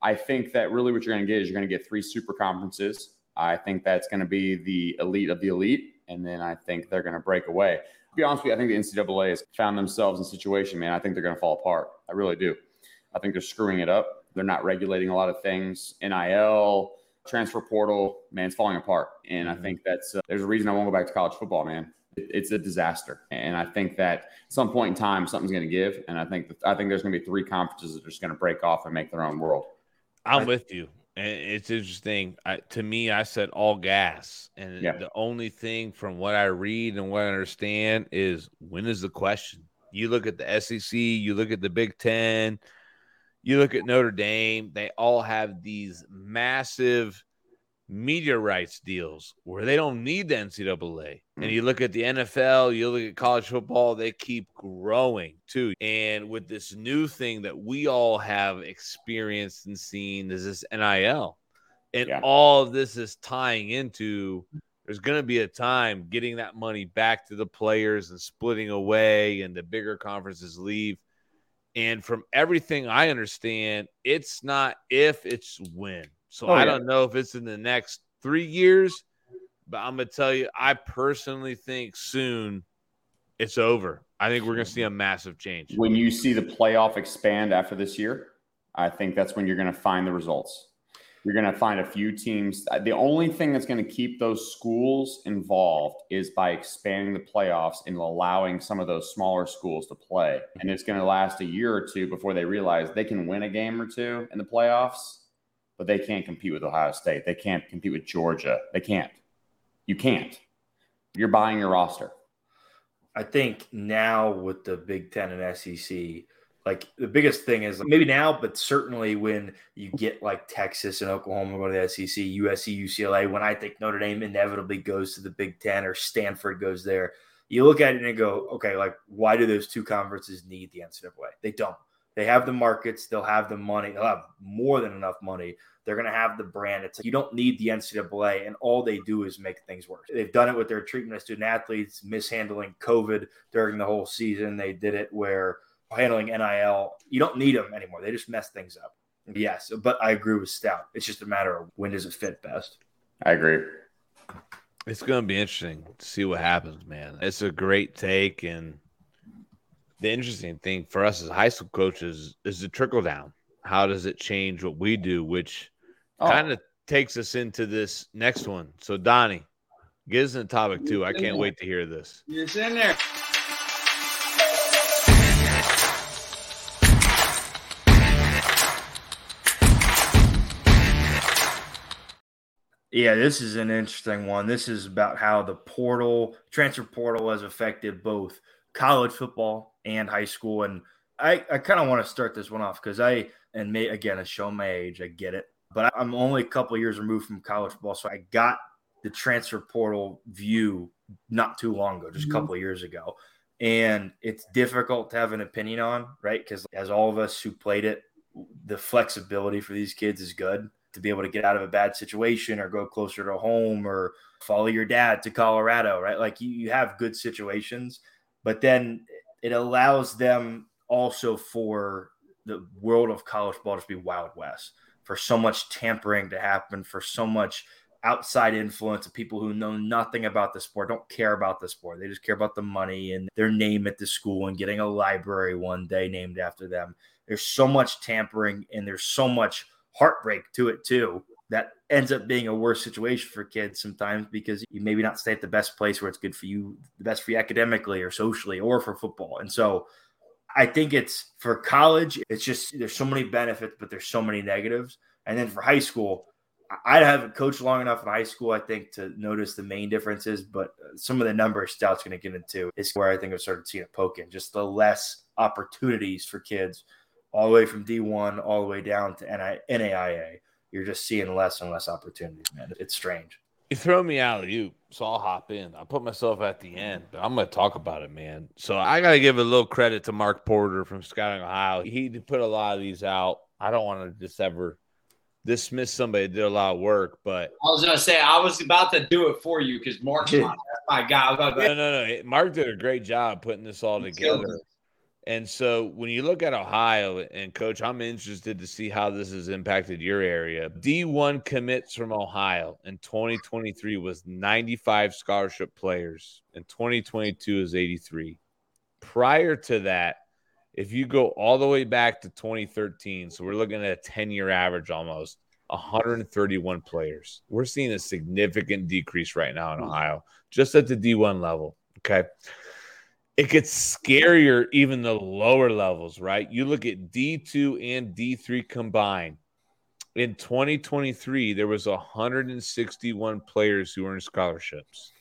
I think that really what you're going to get is you're going to get three super conferences. I think that's going to be the elite of the elite, and then I think they're going to break away. To be honest with you, I think the NCAA has found themselves in a situation, man. I think they're going to fall apart. I really do. I think they're screwing it up. They're not regulating a lot of things. NIL, transfer portal, man, it's falling apart. And I think that's there's a reason I won't go back to college football, man. It's a disaster. And I think that at some point in time, something's going to give. And I think there's going to be three conferences that are just going to break off and make their own world. I'm with you. And it's interesting. To me, I said all gas. And The only thing from what I read and what I understand is when is the question? You look at the SEC, you look at the Big Ten, you look at Notre Dame, they all have these massive media rights deals where they don't need the NCAA. And you look at the NFL, you look at college football, they keep growing too. And with this new thing that we all have experienced and seen is this NIL. And all of this is tying into there's going to be a time getting that money back to the players and splitting away and the bigger conferences leave. And from everything I understand, it's not if, it's when. So I don't know if it's in the next 3 years, but I'm going to tell you, I personally think soon it's over. I think we're going to see a massive change. When you see the playoff expand after this year, I think that's when you're going to find the results. You're going to find a few teams. The only thing that's going to keep those schools involved is by expanding the playoffs and allowing some of those smaller schools to play. And it's going to last a year or two before they realize they can win a game or two in the playoffs, but they can't compete with Ohio State. They can't compete with Georgia. They can't. You can't. You're buying your roster. I think now with the Big Ten and SEC, like the biggest thing is maybe now, but certainly when you get like Texas and Oklahoma go to the SEC, USC, UCLA, when I think Notre Dame inevitably goes to the Big Ten or Stanford goes there, you look at it and go, okay, like why do those two conferences need the NCAA? They don't. They have the markets. They'll have the money. They'll have more than enough money. They're going to have the brand. It's like you don't need the NCAA, and all they do is make things worse. They've done it with their treatment of student-athletes, mishandling COVID during the whole season. They did it where handling NIL. You don't need them anymore. They just mess things up. Yes, but I agree with Stout. It's just a matter of when does it fit best. I agree. It's going to be interesting to see what happens, man. It's a great take, and the interesting thing for us as high school coaches is the trickle down. How does it change what we do, which kind of takes us into this next one. So, Donnie, get us in the topic, too. I can't wait to hear this. It's in there. Yeah, this is an interesting one. This is about how the transfer portal has affected both college football and high school. And I kind of want to start this one off because I show my age, I get it, but I'm only a couple of years removed from college football. So I got the transfer portal view not too long ago, just a couple of years ago. And it's difficult to have an opinion on, right? Because as all of us who played it, the flexibility for these kids is good to be able to get out of a bad situation or go closer to home or follow your dad to Colorado, right? Like you have good situations, but then it allows them also for the world of college ball to be Wild West, for so much tampering to happen, for so much outside influence of people who know nothing about the sport, don't care about the sport. They just care about the money and their name at the school and getting a library one day named after them. There's so much tampering and there's so much heartbreak to it too, that ends up being a worse situation for kids sometimes because you maybe not stay at the best place where it's good for you, the best for you academically or socially or for football. And so I think it's for college, it's just, there's so many benefits, but there's so many negatives. And then for high school, I haven't coached long enough in high school, I think, to notice the main differences, but some of the numbers Stout's going to get into is where I think I've started seeing it poking, just the less opportunities for kids all the way from D1 all the way down to NAIA. You're just seeing less and less opportunities, man. It's strange. You throw me out of you, so I'll hop in. I'll put myself at the end, but I'm going to talk about it, man. So I got to give a little credit to Mark Porter from Scouting Ohio. He put a lot of these out. I don't want to just ever dismiss somebody that did a lot of work, but I was going to say, I was about to do it for you because Mark's not my guy. No. Mark did a great job putting this all together. And so when you look at Ohio, and Coach, I'm interested to see how this has impacted your area. D1 commits from Ohio in 2023 was 95 scholarship players, and 2022 is 83. Prior to that, if you go all the way back to 2013, so we're looking at a 10-year average almost, 131 players. We're seeing a significant decrease right now in Ohio, just at the D1 level, okay? It gets scarier even the lower levels, right? You look at D2 and D3 combined. In 2023, there was 161 players who earned scholarships.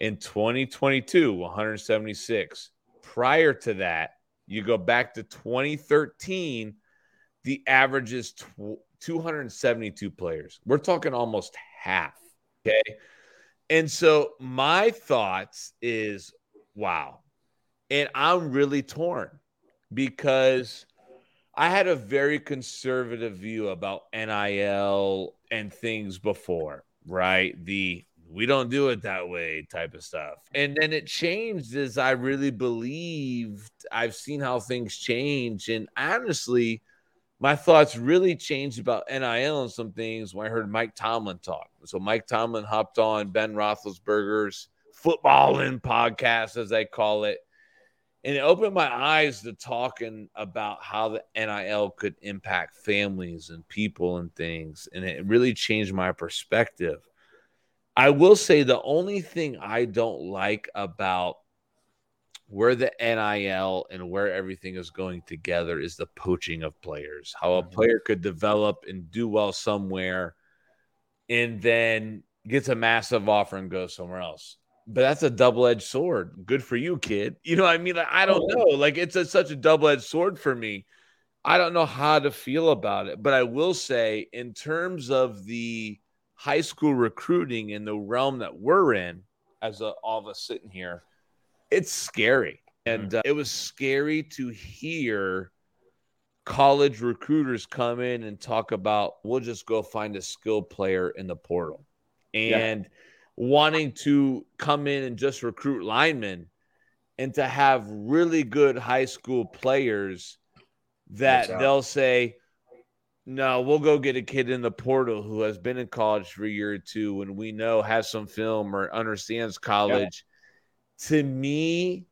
In 2022, 176. Prior to that, you go back to 2013, the average is 272 players. We're talking almost half, okay? And so my thoughts is, wow. And I'm really torn because I had a very conservative view about NIL and things before, right? The we don't do it that way type of stuff. And then it changed as I really believed. I've seen how things change. And honestly, my thoughts really changed about NIL and some things when I heard Mike Tomlin talk. So Mike Tomlin hopped on Ben Roethlisberger's Footballin' podcast, as they call it. And it opened my eyes to talking about how the NIL could impact families and people and things. And it really changed my perspective. I will say the only thing I don't like about where the NIL and where everything is going together is the poaching of players, how a player could develop and do well somewhere and then gets a massive offer and goes somewhere else. But that's a double-edged sword. Good for you, kid. You know what I mean? Like, I don't know. Like, it's such a double-edged sword for me. I don't know how to feel about it. But I will say, in terms of the high school recruiting in the realm that we're in, as all of us sitting here, it's scary. And it was scary to hear college recruiters come in and talk about, we'll just go find a skilled player in the portal. And wanting to come in and just recruit linemen and to have really good high school players that they'll say, no, we'll go get a kid in the portal who has been in college for a year or two and we know has some film or understands college. To me,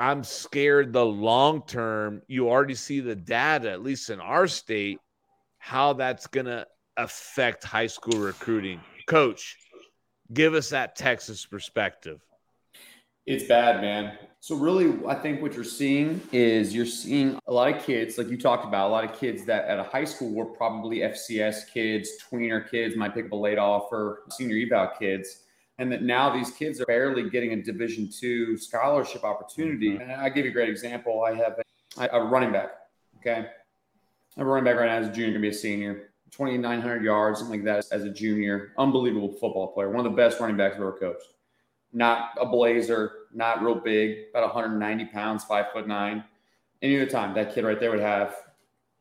I'm scared the long term. You already see the data, at least in our state, how that's going to affect high school recruiting. Coach, give us that Texas perspective. It's bad, man. So really, I think what you're seeing is you're seeing a lot of kids, like you talked about, a lot of kids that at a high school were probably FCS kids, tweener kids, might pick up a late offer, senior eval kids. And that now these kids are barely getting a Division II scholarship opportunity. And I'll give you a great example. I have a running back, okay? I have a running back right now as a junior, going to be a senior. 2,900 yards, something like that as a junior. Unbelievable football player. One of the best running backs I've ever coached. Not a blazer, not real big, about 190 pounds, 5'9". Any other time, that kid right there would have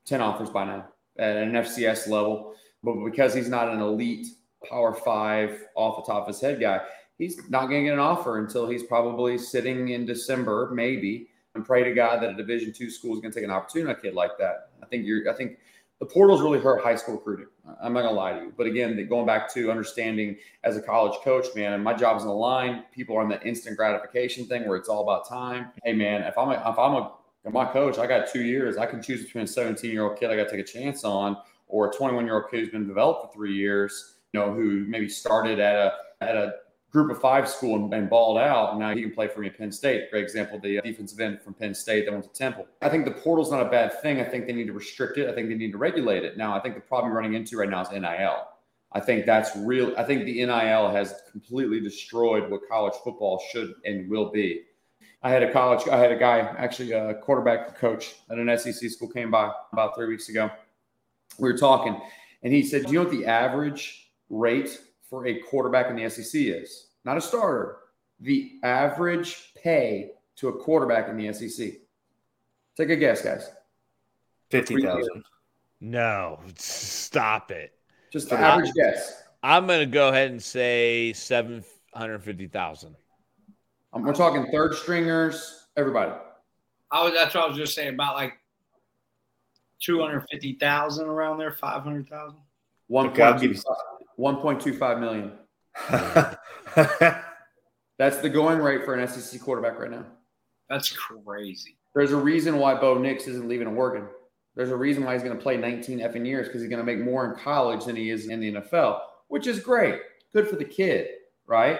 10 offers by now at an FCS level. But because he's not an elite Power 5 off the top of his head guy, he's not going to get an offer until he's probably sitting in December, maybe, and pray to God that a Division II school is going to take an opportunity on a kid like that. I think the portal's really hurt high school recruiting. I'm not going to lie to you. But again, going back to understanding as a college coach, man, and my job's on the line. People are on that instant gratification thing where it's all about time. Hey, man, if I'm a coach, I got 2 years. I can choose between a 17-year-old kid I got to take a chance on or a 21-year-old kid who's been developed for 3 years, you know, who maybe started at a Group of Five school and balled out, and now he can play for me at Penn State. For example, the defensive end from Penn State that went to Temple. I think the portal's not a bad thing. I think they need to restrict it. I think they need to regulate it. Now, I think the problem you're running into right now is NIL. I think that's real. I think the NIL has completely destroyed what college football should and will be. I had a quarterback coach at an SEC school came by about 3 weeks ago. We were talking, and he said, "Do you know what the average rate for a quarterback in the SEC is? Not a starter. The average pay to a quarterback in the SEC. Take a guess, guys. 50,000. No, stop it. Just the average guess. I'm going to go ahead and say 750,000. We're talking third stringers, everybody. That's what I was just saying, about like 250,000 around there, 500,000. I'll give you 1.25 million. That's the going rate for an SEC quarterback right now. That's crazy. There's a reason why Bo Nix isn't leaving Oregon. There's a reason why he's going to play 19 effing years, because he's going to make more in college than he is in the NFL, which is great. Good for the kid, right?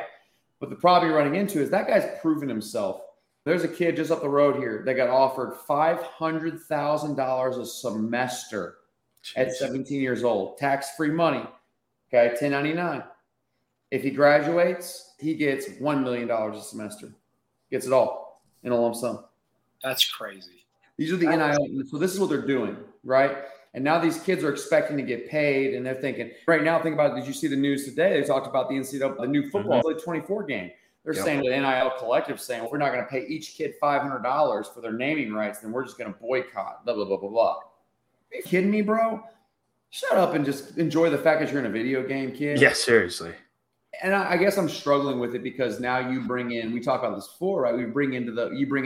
But the problem you're running into is that guy's proven himself. There's a kid just up the road here that got offered $500,000 a semester at 17 years old, tax-free money. Okay, 1099. If he graduates, he gets $1 million a semester. Gets it all in a lump sum. That's crazy. These are the NIL. So this is what they're doing, right? And now these kids are expecting to get paid, and they're thinking, right now, think about it. Did you see the news today? They talked about the NCAA, the new football mm-hmm. 24 game. They're yep. saying, the NIL collective saying, well, we're not going to pay each kid $500 for their naming rights, then we're just going to boycott, blah, blah, blah, blah, blah. Are you kidding me, bro? Shut up and just enjoy the fact that you're in a video game, kid. Yeah, seriously. And I guess I'm struggling with it because now you bring in, we talked about this before, right? You bring in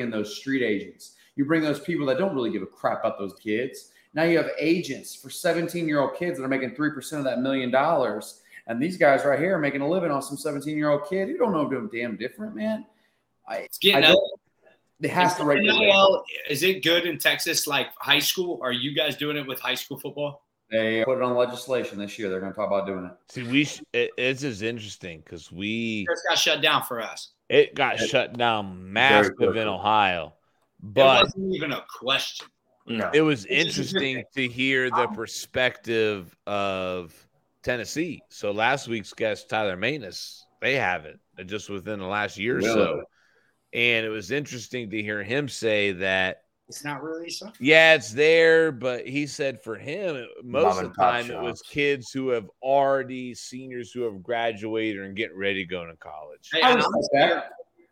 those street agents. You bring those people that don't really give a crap about those kids. Now you have agents for 17-year-old kids that are making 3% of that $1 million. And these guys right here are making a living on some 17-year-old kid who don't know doing damn different, man. It's getting out. It has to regulate. NIL, is it good in Texas, like high school? Are you guys doing it with high school football? They put it on legislation this year. They're going to talk about doing it. See, it's just interesting because we just got shut down for us. It got shut down massive in Ohio. But it wasn't even a question. No. It was interesting to hear the perspective of Tennessee. So last week's guest, Tyler Manis, they have it just within the last year or so. And it was interesting to hear him say that it's not really something. Yeah, it's there, but he said for him, most of the time it was kids who have already, seniors who have graduated and getting ready to go to college. Hey,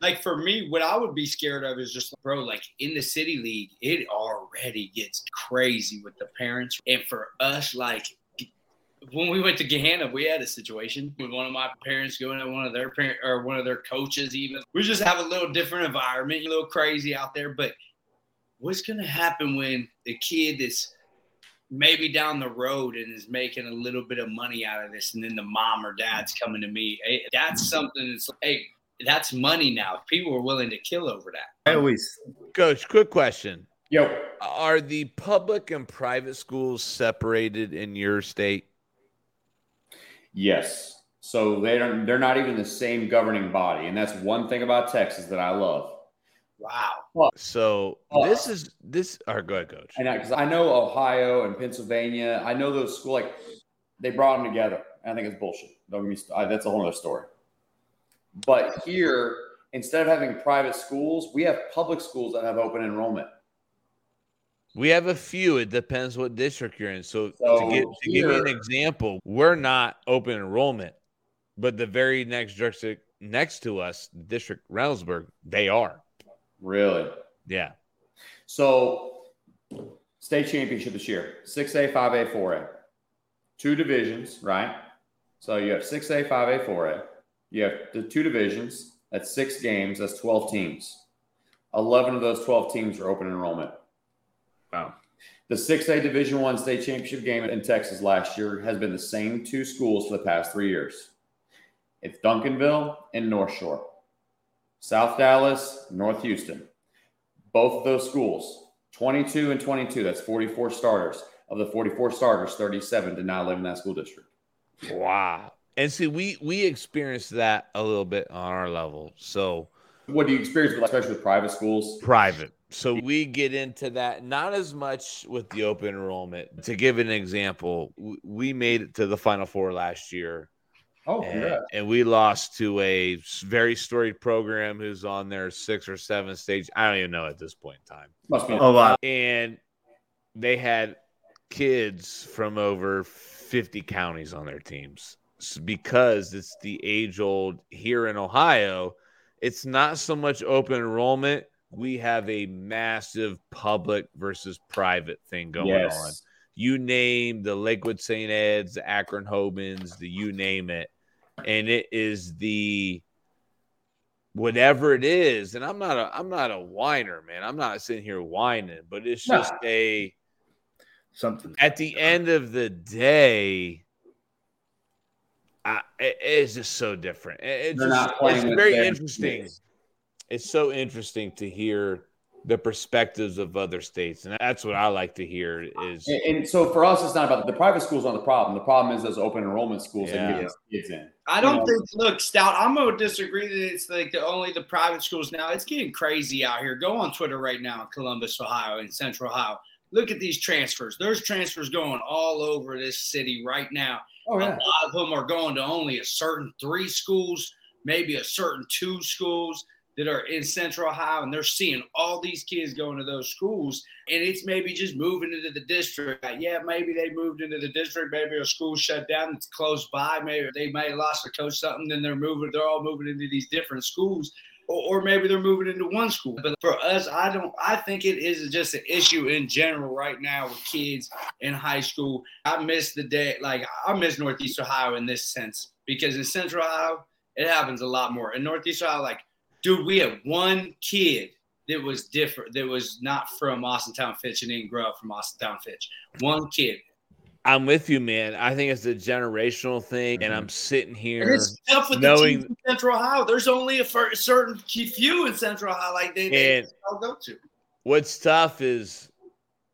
like for me, what I would be scared of is just, bro, like in the city league, it already gets crazy with the parents. And for us, like when we went to Gahanna, we had a situation with one of my parents going to one of their parents or one of their coaches even. We just have a little different environment, a little crazy out there, but what's going to happen when the kid is maybe down the road and is making a little bit of money out of this, and then the mom or dad's coming to me? Hey, that's something that's like, hey, that's money now. People are willing to kill over that. I always, Coach, quick question. Yo. Are the public and private schools separated in your state? Yes. So they're not even the same governing body, and that's one thing about Texas that I love. Wow. So this is – all right, go ahead, Coach. And because I know Ohio and Pennsylvania, I know those schools, like, they brought them together. I think it's bullshit. Don't get me that's a whole other story. But here, instead of having private schools, we have public schools that have open enrollment. We have a few. It depends what district you're in. So to give you an example, we're not open enrollment, but the very next district next to us, District Reynoldsburg, they are. Really? Yeah. So state championship this year, 6A, 5A, 4A. Two divisions, right? So you have 6A, 5A, 4A. You have the two divisions. That's 6 games. That's 12 teams. 11 of those 12 teams are open enrollment. Wow. The 6A Division I state championship game in Texas last year has been the same two schools for the past 3 years. It's Duncanville and North Shore. South Dallas, North Houston. Both of those schools, 22 and 22, that's 44 starters. Of the 44 starters, 37 did not live in that school district. Wow. And see, we experienced that a little bit on our level. So what do you experience, especially with private schools? Private. So we get into that, not as much with the open enrollment. To give an example, we made it to the Final Four last year. Oh, congrats. And we lost to a very storied program who's on their 6th or 7th stage. I don't even know at this point in time. Must be a lot. And they had kids from over 50 counties on their teams because it's the age old here in Ohio. It's not so much open enrollment. We have a massive public versus private thing going on. You name the Lakewood St. Ed's, the Akron Hobans, the you name it. And it is the whatever it is. And I'm not a whiner, man. I'm not sitting here whining, but it's just a something. At the end of the day, it's just so different. It's very interesting. It's so interesting to hear the perspectives of other states, and that's what I like to hear. Is and so for us, it's not about the private schools aren't the problem. The problem is those open enrollment schools that get kids in. I don't think. Look, Stout, I'm gonna disagree that it's like only the private schools now. It's getting crazy out here. Go on Twitter right now, Columbus, Ohio, and Central Ohio. Look at these transfers. There's transfers going all over this city right now. Oh, yeah. A lot of them are going to only a certain 3 schools, maybe a certain 2 schools that are in Central Ohio, and they're seeing all these kids going to those schools, and it's maybe just moving into the district. Yeah, maybe they moved into the district. Maybe a school shut down that's close by. Maybe they may have lost a coach something, then they're moving. They're all moving into these different schools, or maybe they're moving into one school. But for us, I think it is just an issue in general right now with kids in high school. I miss the day. Like, I miss Northeast Ohio in this sense, because in Central Ohio, it happens a lot more. In Northeast Ohio, like, dude, we had one kid that was different, that was not from Austintown Fitch and didn't grow up from Austintown Fitch. One kid. I'm with you, man. I think it's a generational thing, and I'm sitting here. And it's tough with knowing the teams in Central Ohio. There's only a certain few in Central Ohio like they all go to. What's tough is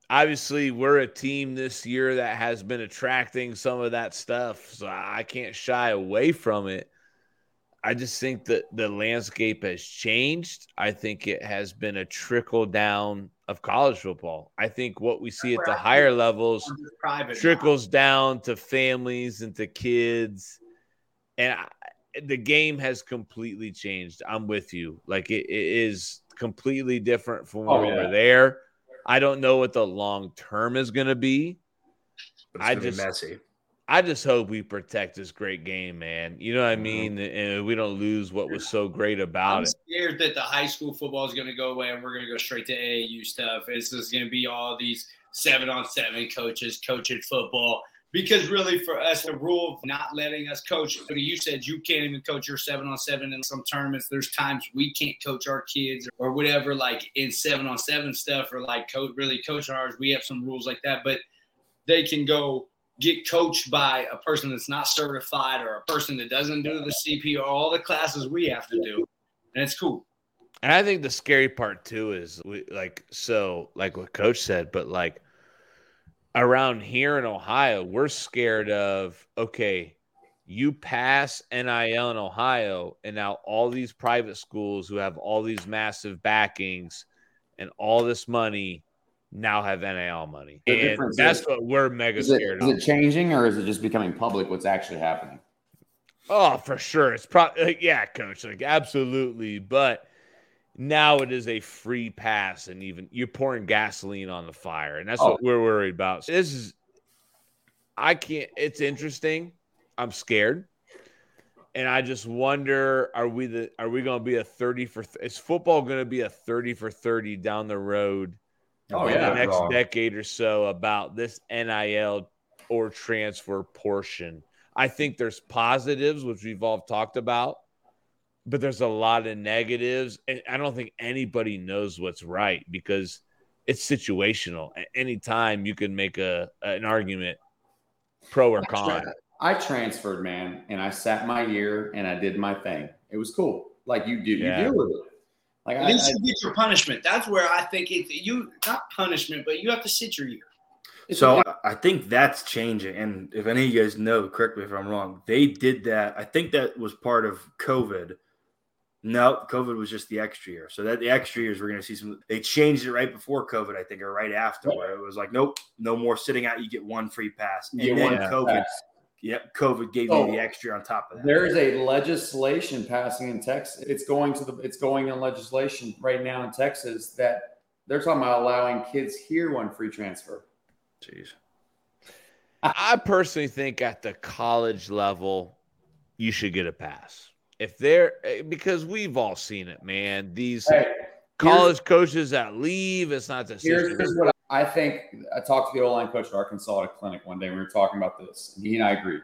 obviously we're a team this year that has been attracting some of that stuff, so I can't shy away from it. I just think that the landscape has changed. I think it has been a trickle down of college football. I think what we see at the higher levels trickles down to families and to kids. And the game has completely changed. I'm with you. Like, it is completely different from when we were there. I don't know what the long term is going to be. It's messy. I just hope we protect this great game, man. You know what I mean? And we don't lose what was so great about it. I'm scared that the high school football is going to go away and we're going to go straight to AAU stuff. It's just going to be all these 7-on-7 coaches coaching football. Because really for us, the rule of not letting us coach, you said you can't even coach your 7-on-7 in some tournaments. There's times we can't coach our kids or whatever, like in 7-on-7 stuff or like really coaching ours. We have some rules like that, but they can go get coached by a person that's not certified or a person that doesn't do the CP or all the classes we have to do. And it's cool. And I think the scary part too is like what Coach said, but like around here in Ohio, we're scared of, okay, you pass NIL in Ohio and now all these private schools who have all these massive backings and all this money now have NIL money. And that's what we're mega scared of. Is it changing or is it just becoming public what's actually happening? Oh, for sure. It's probably Coach, like absolutely. But now it is a free pass, and even you're pouring gasoline on the fire, and that's what we're worried about. So it's interesting. I'm scared. And I just wonder, are we going to be a 30 for 30 down the road the next decade or so about this NIL or transfer portion. I think there's positives, which we've all talked about, but there's a lot of negatives. And I don't think anybody knows what's right because it's situational. At any time you can make an argument pro or con. I transferred, man, and I sat my year and I did my thing. It was cool. Like you deal with it. Like at least you get your punishment. That's where I think not punishment, but you have to sit your year. So I think that's changing. And if any of you guys know, correct me if I'm wrong, they did that. I think that was part of COVID. No, COVID was just the extra year. So that the extra years we're going to see some. They changed it right before COVID, I think, or right after. Where it was like, nope, no more sitting out. You get one free pass. And then COVID. Pass. Yep, COVID gave you the extra on top of that. There is a legislation passing in Texas. It's going in legislation right now in Texas that they're talking about allowing kids here one free transfer. Jeez. I personally think at the college level, you should get a pass because we've all seen it, man. These college coaches that leave, it's not the same. I think I talked to the O-line coach at Arkansas at a clinic one day. We were talking about this, and he and I agreed.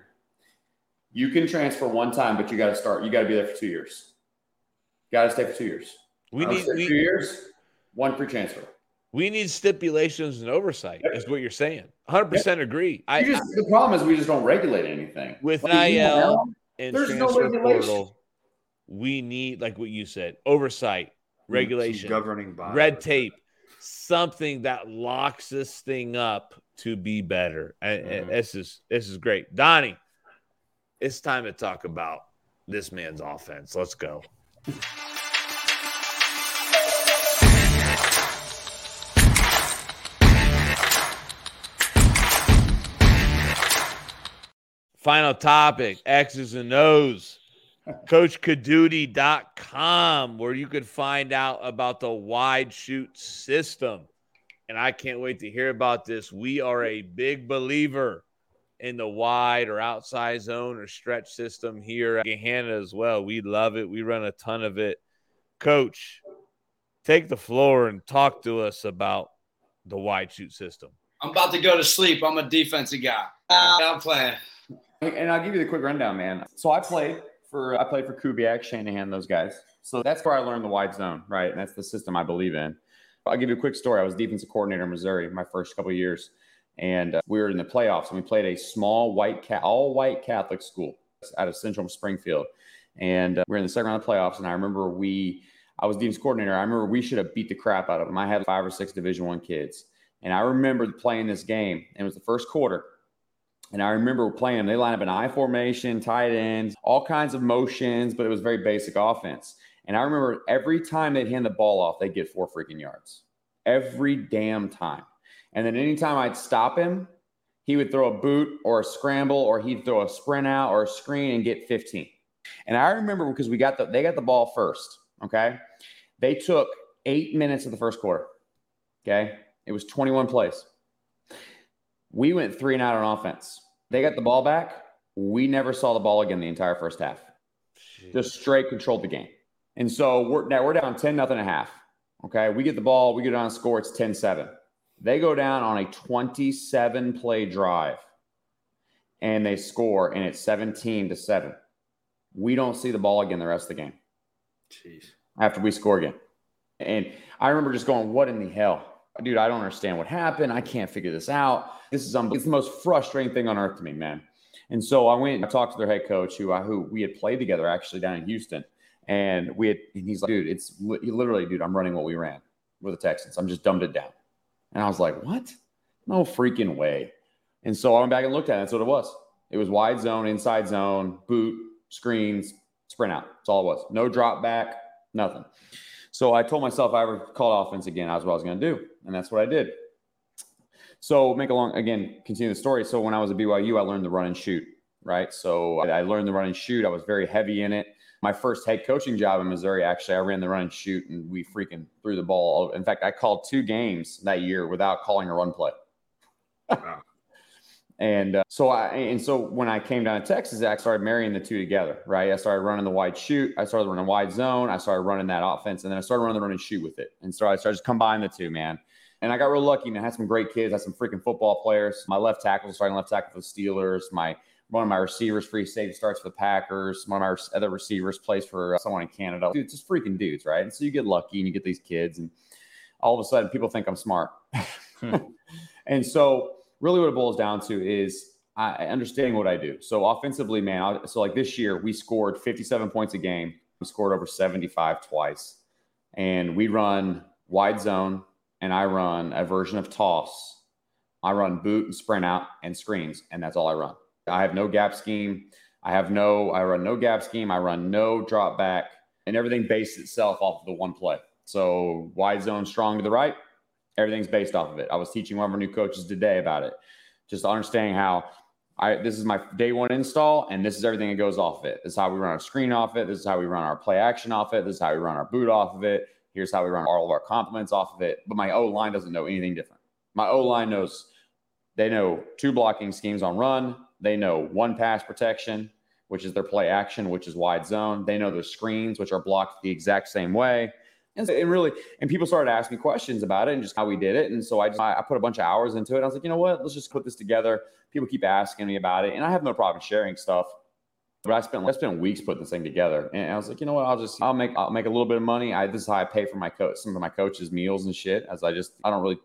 You can transfer one time, but you got to start. You got to be there for 2 years. Got to stay for 2 years. We need 2 years, one free transfer. We need stipulations and oversight, is what you're saying. 100% agree. The problem is we just don't regulate anything. With NIL and transfer portal, we need, like what you said, oversight, regulation, governing body, red tape. Something that locks this thing up to be better. And this is great. Donnie, it's time to talk about this man's offense. Let's go. Final topic, X's and O's. CoachCodutti.com, where you could find out about the wide shoot system. And I can't wait to hear about this. We are a big believer in the wide or outside zone or stretch system here at Gahanna as well. We love it. We run a ton of it. Coach, take the floor and talk to us about the wide shoot system. I'm about to go to sleep. I'm a defensive guy. I'm playing. And I'll give you the quick rundown, man. So I played for Kubiak, Shanahan, those guys. So that's where I learned the wide zone, right? And that's the system I believe in. I'll give you a quick story. I was defensive coordinator in Missouri my first couple of years. And we were in the playoffs, and we played a small all-white Catholic school out of Central Springfield. And we were in the second round of the playoffs, and I remember I was defensive coordinator. I remember we should have beat the crap out of them. I had 5 or 6 Division I kids. And I remember playing this game, and it was the first quarter. And I remember playing them. They lined up in I formation, tight ends, all kinds of motions, but it was very basic offense. And I remember every time they'd hand the ball off, they'd get 4 freaking yards. Every damn time. And then anytime I'd stop him, he would throw a boot or a scramble, or he'd throw a sprint out or a screen and get 15. And I remember because they got the ball first, okay? They took 8 minutes of the first quarter, okay? It was 21 plays. We went 3-and-out on offense. They got the ball back. We never saw the ball again the entire first half. Jeez. Just straight controlled the game. And so we're down 10-0 at half. Okay, we get the ball. We get on a score. It's 10-7. They go down on a 27-play drive, and they score, and it's 17-7. We don't see the ball again the rest of the game. Jeez. After we score again. And I remember just going, what in the hell? Dude, I don't understand what happened. I can't figure this out. This is unbelievable. It's the most frustrating thing on earth to me, man. And so I talked to their head coach, who we had played together actually down in Houston. And he's like, dude, it's literally, I'm running what we ran with the Texans. I'm just dumbed it down. And I was like, what? No freaking way. And so I went back and looked at it. That's what it was. It was wide zone, inside zone, boot, screens, sprint out. That's all it was. No drop back, nothing. So I told myself if I ever called offense again, that's what I was going to do. And that's what I did. So continue the story. So when I was at BYU, I learned the run and shoot, right? So I learned the run and shoot. I was very heavy in it. My first head coaching job in Missouri, actually, I ran the run and shoot, and we freaking threw the ball. In fact, I called 2 games that year without calling a run play. Wow. And so when I came down to Texas, I started marrying the two together, right? I started running the wide shoot. I started running wide zone. I started running that offense, and then I started running the run and shoot with it. And so I started just combining the two, man. And I got real lucky and I had some great kids. I had some freaking football players. My left tackle, starting left tackle for the Steelers. One of my receivers, free safety, starts for the Packers. One of our other receivers plays for someone in Canada. Dude, just freaking dudes, right? And so you get lucky and you get these kids, and all of a sudden people think I'm smart. And so really what it boils down to is I understanding what I do. So offensively, man, so like this year we scored 57 points a game. We scored over 75 twice. And we run wide zone, and I run a version of toss. I run boot and sprint out and screens, and that's all I run. I have no gap scheme. I run no gap scheme. I run no drop back, and everything based itself off of the one play. So wide zone, strong to the right. Everything's based off of it. I was teaching one of our new coaches today about it, just understanding how this is my day one install, and this is everything that goes off of it. This is how we run our screen off it. This is how we run our play action off it. This is how we run our boot off of it. Here's how we run all of our compliments off of it. But my O-line doesn't know anything different. My O-line knows, they know two blocking schemes on run. They know one pass protection, which is their play action, which is wide zone. They know their screens, which are blocked the exact same way. And people started asking me questions about it and just how we did it. And so I put a bunch of hours into it. I was like, you know what? Let's just put this together. People keep asking me about it, and I have no problem sharing stuff. But I spent weeks putting this thing together, and I was like, you know what? I'll make a little bit of money. This is how I pay for some of my coaches' meals and shit. I don't really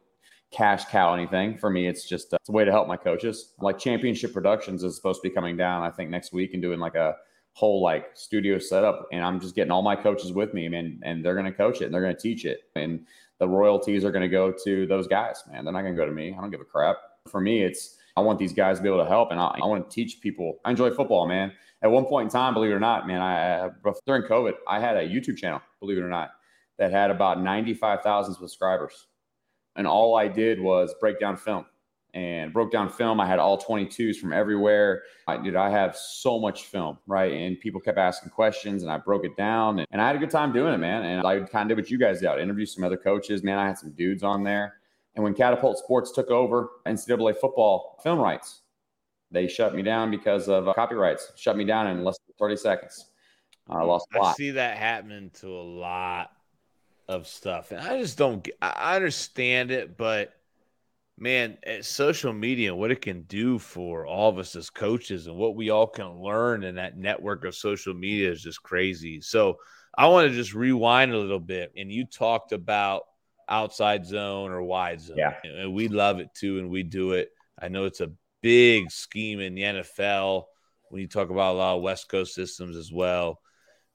cash cow anything. For me, it's a way to help my coaches. Like Championship Productions is supposed to be coming down, I think, next week and doing like a whole like studio setup, and I'm just getting all my coaches with me, man, and they're going to coach it and they're going to teach it, and the royalties are going to go to those guys, man. They're not going to go to me. I don't give a crap. For me, I want these guys to be able to help, and I want to teach people. I enjoy football, man. At one point in time, believe it or not, man, during COVID, I had a YouTube channel, believe it or not, that had about 95,000 subscribers, and all I did was broke down film. I had all 22s from everywhere. I have so much film, right? And people kept asking questions, and I broke it down, and I had a good time doing it, man. And I kind of did what you guys did. I interviewed some other coaches, man. I had some dudes on there. And when Catapult Sports took over NCAA football film rights, they shut me down because of copyrights. Shut me down in less than 30 seconds. I lost a lot. I see that happening to a lot of stuff. And I just don't – I understand it, but, man, social media, what it can do for all of us as coaches and what we all can learn in that network of social media is just crazy. So I want to just rewind a little bit, and you talked about outside zone or wide zone. Yeah. And we love it too, and we do it. I know it's a big scheme in the NFL when you talk about a lot of West Coast systems as well.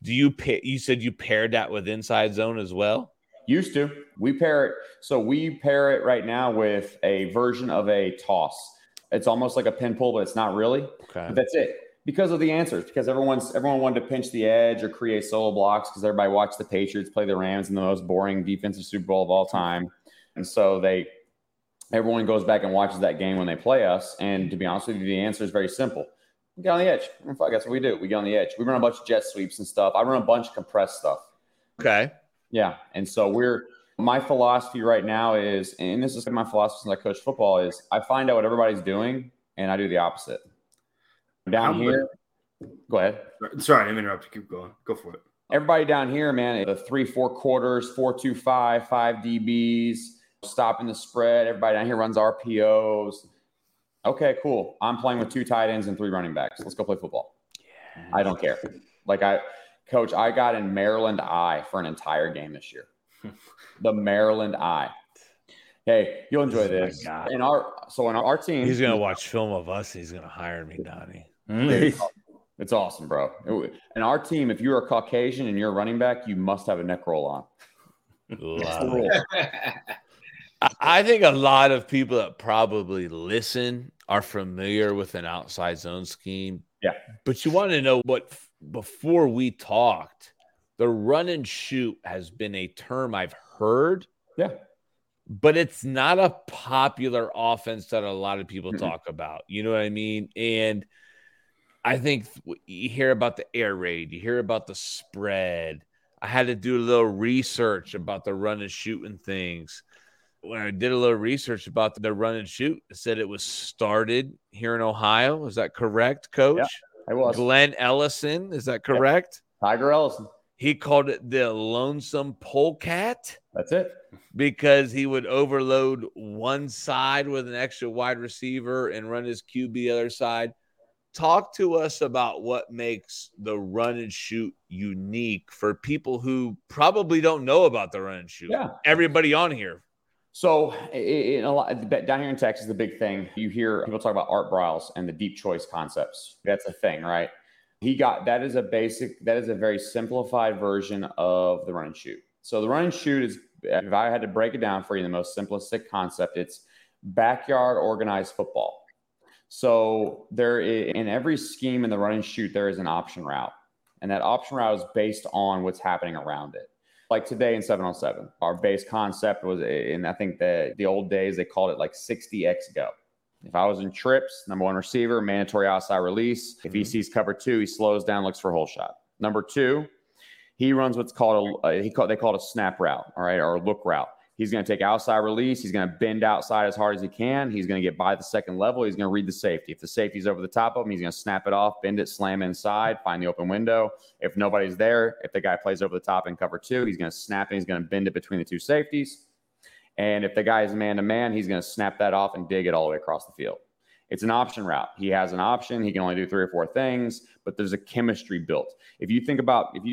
You said you paired that with inside zone as well? Used to. We pair it right now with a version of a toss. It's almost like a pin pull, but it's not really. Okay. But that's it. Because of the answers, because everyone wanted to pinch the edge or create solo blocks because everybody watched the Patriots play the Rams in the most boring defensive Super Bowl of all time. And so everyone goes back and watches that game when they play us. And to be honest with you, the answer is very simple. We get on the edge. Fuck, that's what we do. We get on the edge. We run a bunch of jet sweeps and stuff. I run a bunch of compressed stuff. Okay. Yeah. And so my philosophy right now is, and this is my philosophy since I coach football, is I find out what everybody's doing and I do the opposite. Down here, go ahead. Sorry, I didn't interrupt you. Keep going. Go for it. Everybody down here, man, the 3/4 quarters, 4-2-5, 5 DBs, stopping the spread. Everybody down here runs RPOs. Okay, cool. I'm playing with 2 tight ends and 3 running backs. Let's go play football. Yeah. I don't care. Coach, I got in Maryland Eye for an entire game this year. The Maryland Eye. Hey, you'll enjoy this. In our team, he's gonna watch film of us. He's gonna hire me, Donnie. It's awesome, bro. In our team, if you're a Caucasian and you're a running back, you must have a neck roll on. Cool. I think a lot of people that probably listen are familiar with an outside zone scheme. Yeah. But you want to know what, before we talked, the run and shoot has been a term I've heard. Yeah. But it's not a popular offense that a lot of people talk about. You know what I mean? And I think you hear about the air raid. You hear about the spread. I had to do a little research about the run and shoot and things. When I did a little research about the run and shoot, it said it was started here in Ohio. Is that correct, Coach? Yeah, it was. Glenn Ellison. Is that correct? Yeah. Tiger Ellison. He called it the lonesome polecat. That's it. Because he would overload one side with an extra wide receiver and run his QB the other side. Talk to us about what makes the run and shoot unique for people who probably don't know about the run and shoot. Yeah. Everybody on here. So in a lot, down here in Texas, the big thing, you hear people talk about Art Briles and the deep choice concepts. That's a thing, right? That is a very simplified version of the run and shoot. So the run and shoot is, if I had to break it down for you, the most simplistic concept, it's backyard organized football. So there is, in every scheme in the run and shoot, there is an option route. And that option route is based on what's happening around it. Like today in 7-on-7, our base concept was, and I think that the old days, they called it like 60X go. If I was in trips, number one receiver, mandatory outside release. If he sees cover two, he slows down, looks for a hole shot. Number two, he runs what's called a snap route, all right, or a look route. He's going to take outside release. He's going to bend outside as hard as he can. He's going to get by the second level. He's going to read the safety. If the safety's over the top of him, he's going to snap it off, bend it, slam inside, find the open window. If nobody's there, if the guy plays over the top in cover two, he's going to snap it. He's going to bend it between the two safeties. And if the guy is man-to-man, he's going to snap that off and dig it all the way across the field. It's an option route. He has an option. He can only do three or four things, but there's a chemistry built. If you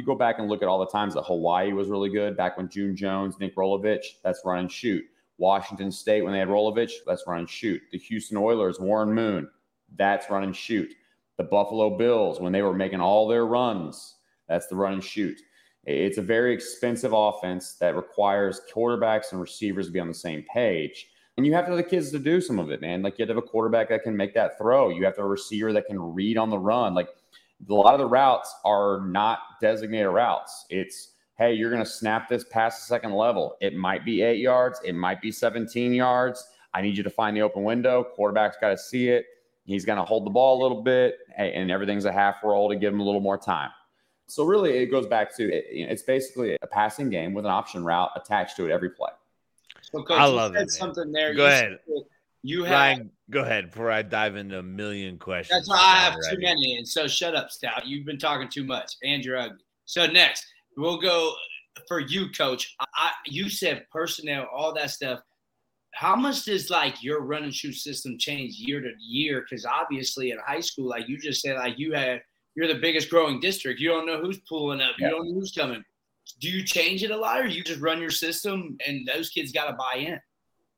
go back and look at all the times that Hawaii was really good, back when June Jones, Nick Rolovich, that's run and shoot. Washington State, when they had Rolovich, that's run and shoot. The Houston Oilers, Warren Moon, that's run and shoot. The Buffalo Bills, when they were making all their runs, that's the run and shoot. It's a very expensive offense that requires quarterbacks and receivers to be on the same page. And you have to have the kids to do some of it, man. Like, you have to have a quarterback that can make that throw. You have to have a receiver that can read on the run. Like, a lot of the routes are not designated routes. It's, hey, you're going to snap this past the second level. It might be 8 yards. It might be 17 yards. I need you to find the open window. Quarterback's got to see it. He's going to hold the ball a little bit. And everything's a half roll to give him a little more time. So really, it goes back to it's basically a passing game with an option route attached to it every play. So Coach, I love it. Something there. Go ahead. You have Ryan, go ahead before I dive into a million questions. That's why I have too many. And so shut up, Stout. You've been talking too much, and you're ugly. So next, we'll go for you, Coach. You said personnel, all that stuff. How much does your run and shoot system change year to year? Because obviously in high school, like you just said, like you're the biggest growing district. You don't know who's pulling up. You don't know who's coming. Do you change it a lot, or you just run your system and those kids got to buy in?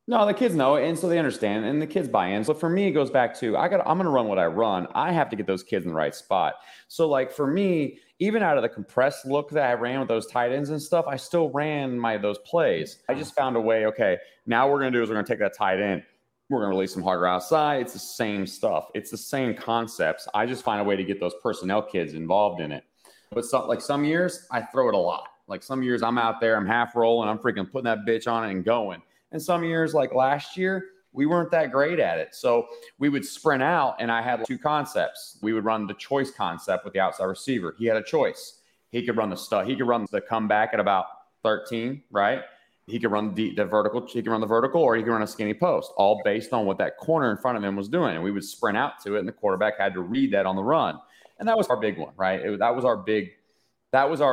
No, the kids know. And so they understand, and the kids buy in. So for me, it goes back to, I'm going to run what I run. I have to get those kids in the right spot. So like for me, even out of the compressed look that I ran with those tight ends and stuff, I still ran those plays. I just found a way. Okay, now what we're going to do is we're going to take that tight end. We're going to release them harder outside. It's the same stuff. It's the same concepts. I just find a way to get those personnel kids involved in it. But some years I throw it a lot. Like some years I'm out there, I'm half rolling, I'm freaking putting that bitch on it and going. And some years, like last year, we weren't that great at it. So we would sprint out, and I had two concepts. We would run the choice concept with the outside receiver. He had a choice. He could run the stuff. He could run the comeback at about 13, right? He could run the vertical. He could run the vertical, or he could run a skinny post, all based on what that corner in front of him was doing. And we would sprint out to it, and the quarterback had to read that on the run. And that was our big one, right? That was our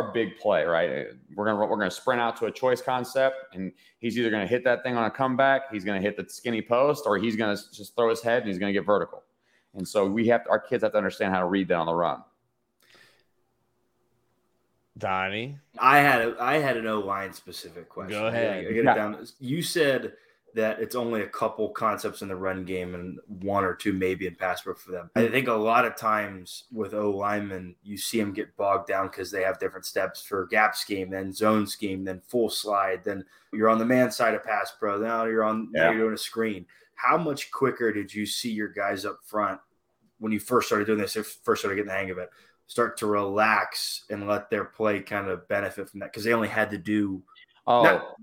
big play, right? We're gonna sprint out to a choice concept, and he's either gonna hit that thing on a comeback, he's gonna hit the skinny post, or he's gonna just throw his head and he's gonna get vertical. And so our kids have to understand how to read that on the run. Donnie, I had an O-line specific question. Go ahead. I get it down. You said that it's only a couple concepts in the run game and one or two maybe in pass pro for them. I think a lot of times with O-linemen, you see them get bogged down because they have different steps for gap scheme, then zone scheme, then full slide, then you're on the man side of pass pro, now you're doing a screen. How much quicker did you see your guys up front when you first started doing this, first started getting the hang of it, start to relax and let their play kind of benefit from that? Because they only had to do –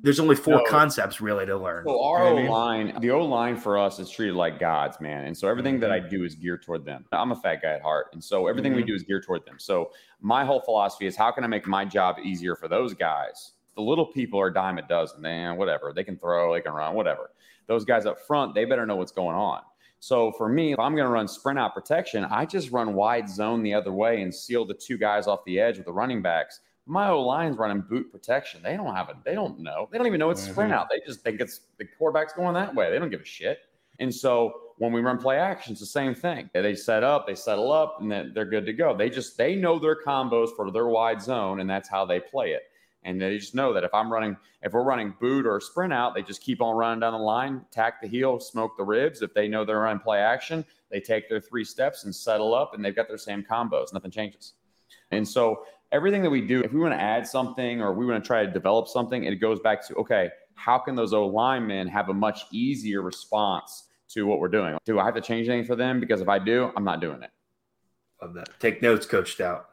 there's only four concepts really to learn. So the O-line for us is treated like gods, man. And so everything that I do is geared toward them. I'm a fat guy at heart. And so everything we do is geared toward them. So my whole philosophy is, how can I make my job easier for those guys? The little people are dime a dozen, man, whatever. They can throw, they can run, whatever. Those guys up front, they better know what's going on. So for me, if I'm going to run sprint out protection, I just run wide zone the other way and seal the two guys off the edge with the running backs. My O-line's running boot protection. They don't have it. They don't know. They don't even know it's sprint out. They just think it's the quarterback's going that way. They don't give a shit. And so when we run play action, it's the same thing. They set up, they settle up, and then they're good to go. They know their combos for their wide zone, and that's how they play it. And they just know that if we're running boot or sprint out, they just keep on running down the line, tack the heel, smoke the ribs. If they know they're running play action, they take their three steps and settle up, and they've got their same combos. Nothing changes. And so everything that we do, if we want to add something or we want to try to develop something, it goes back to, okay, how can those O-linemen have a much easier response to what we're doing? Do I have to change anything for them? Because if I do, I'm not doing it. Love that. Take notes, Coach Stout.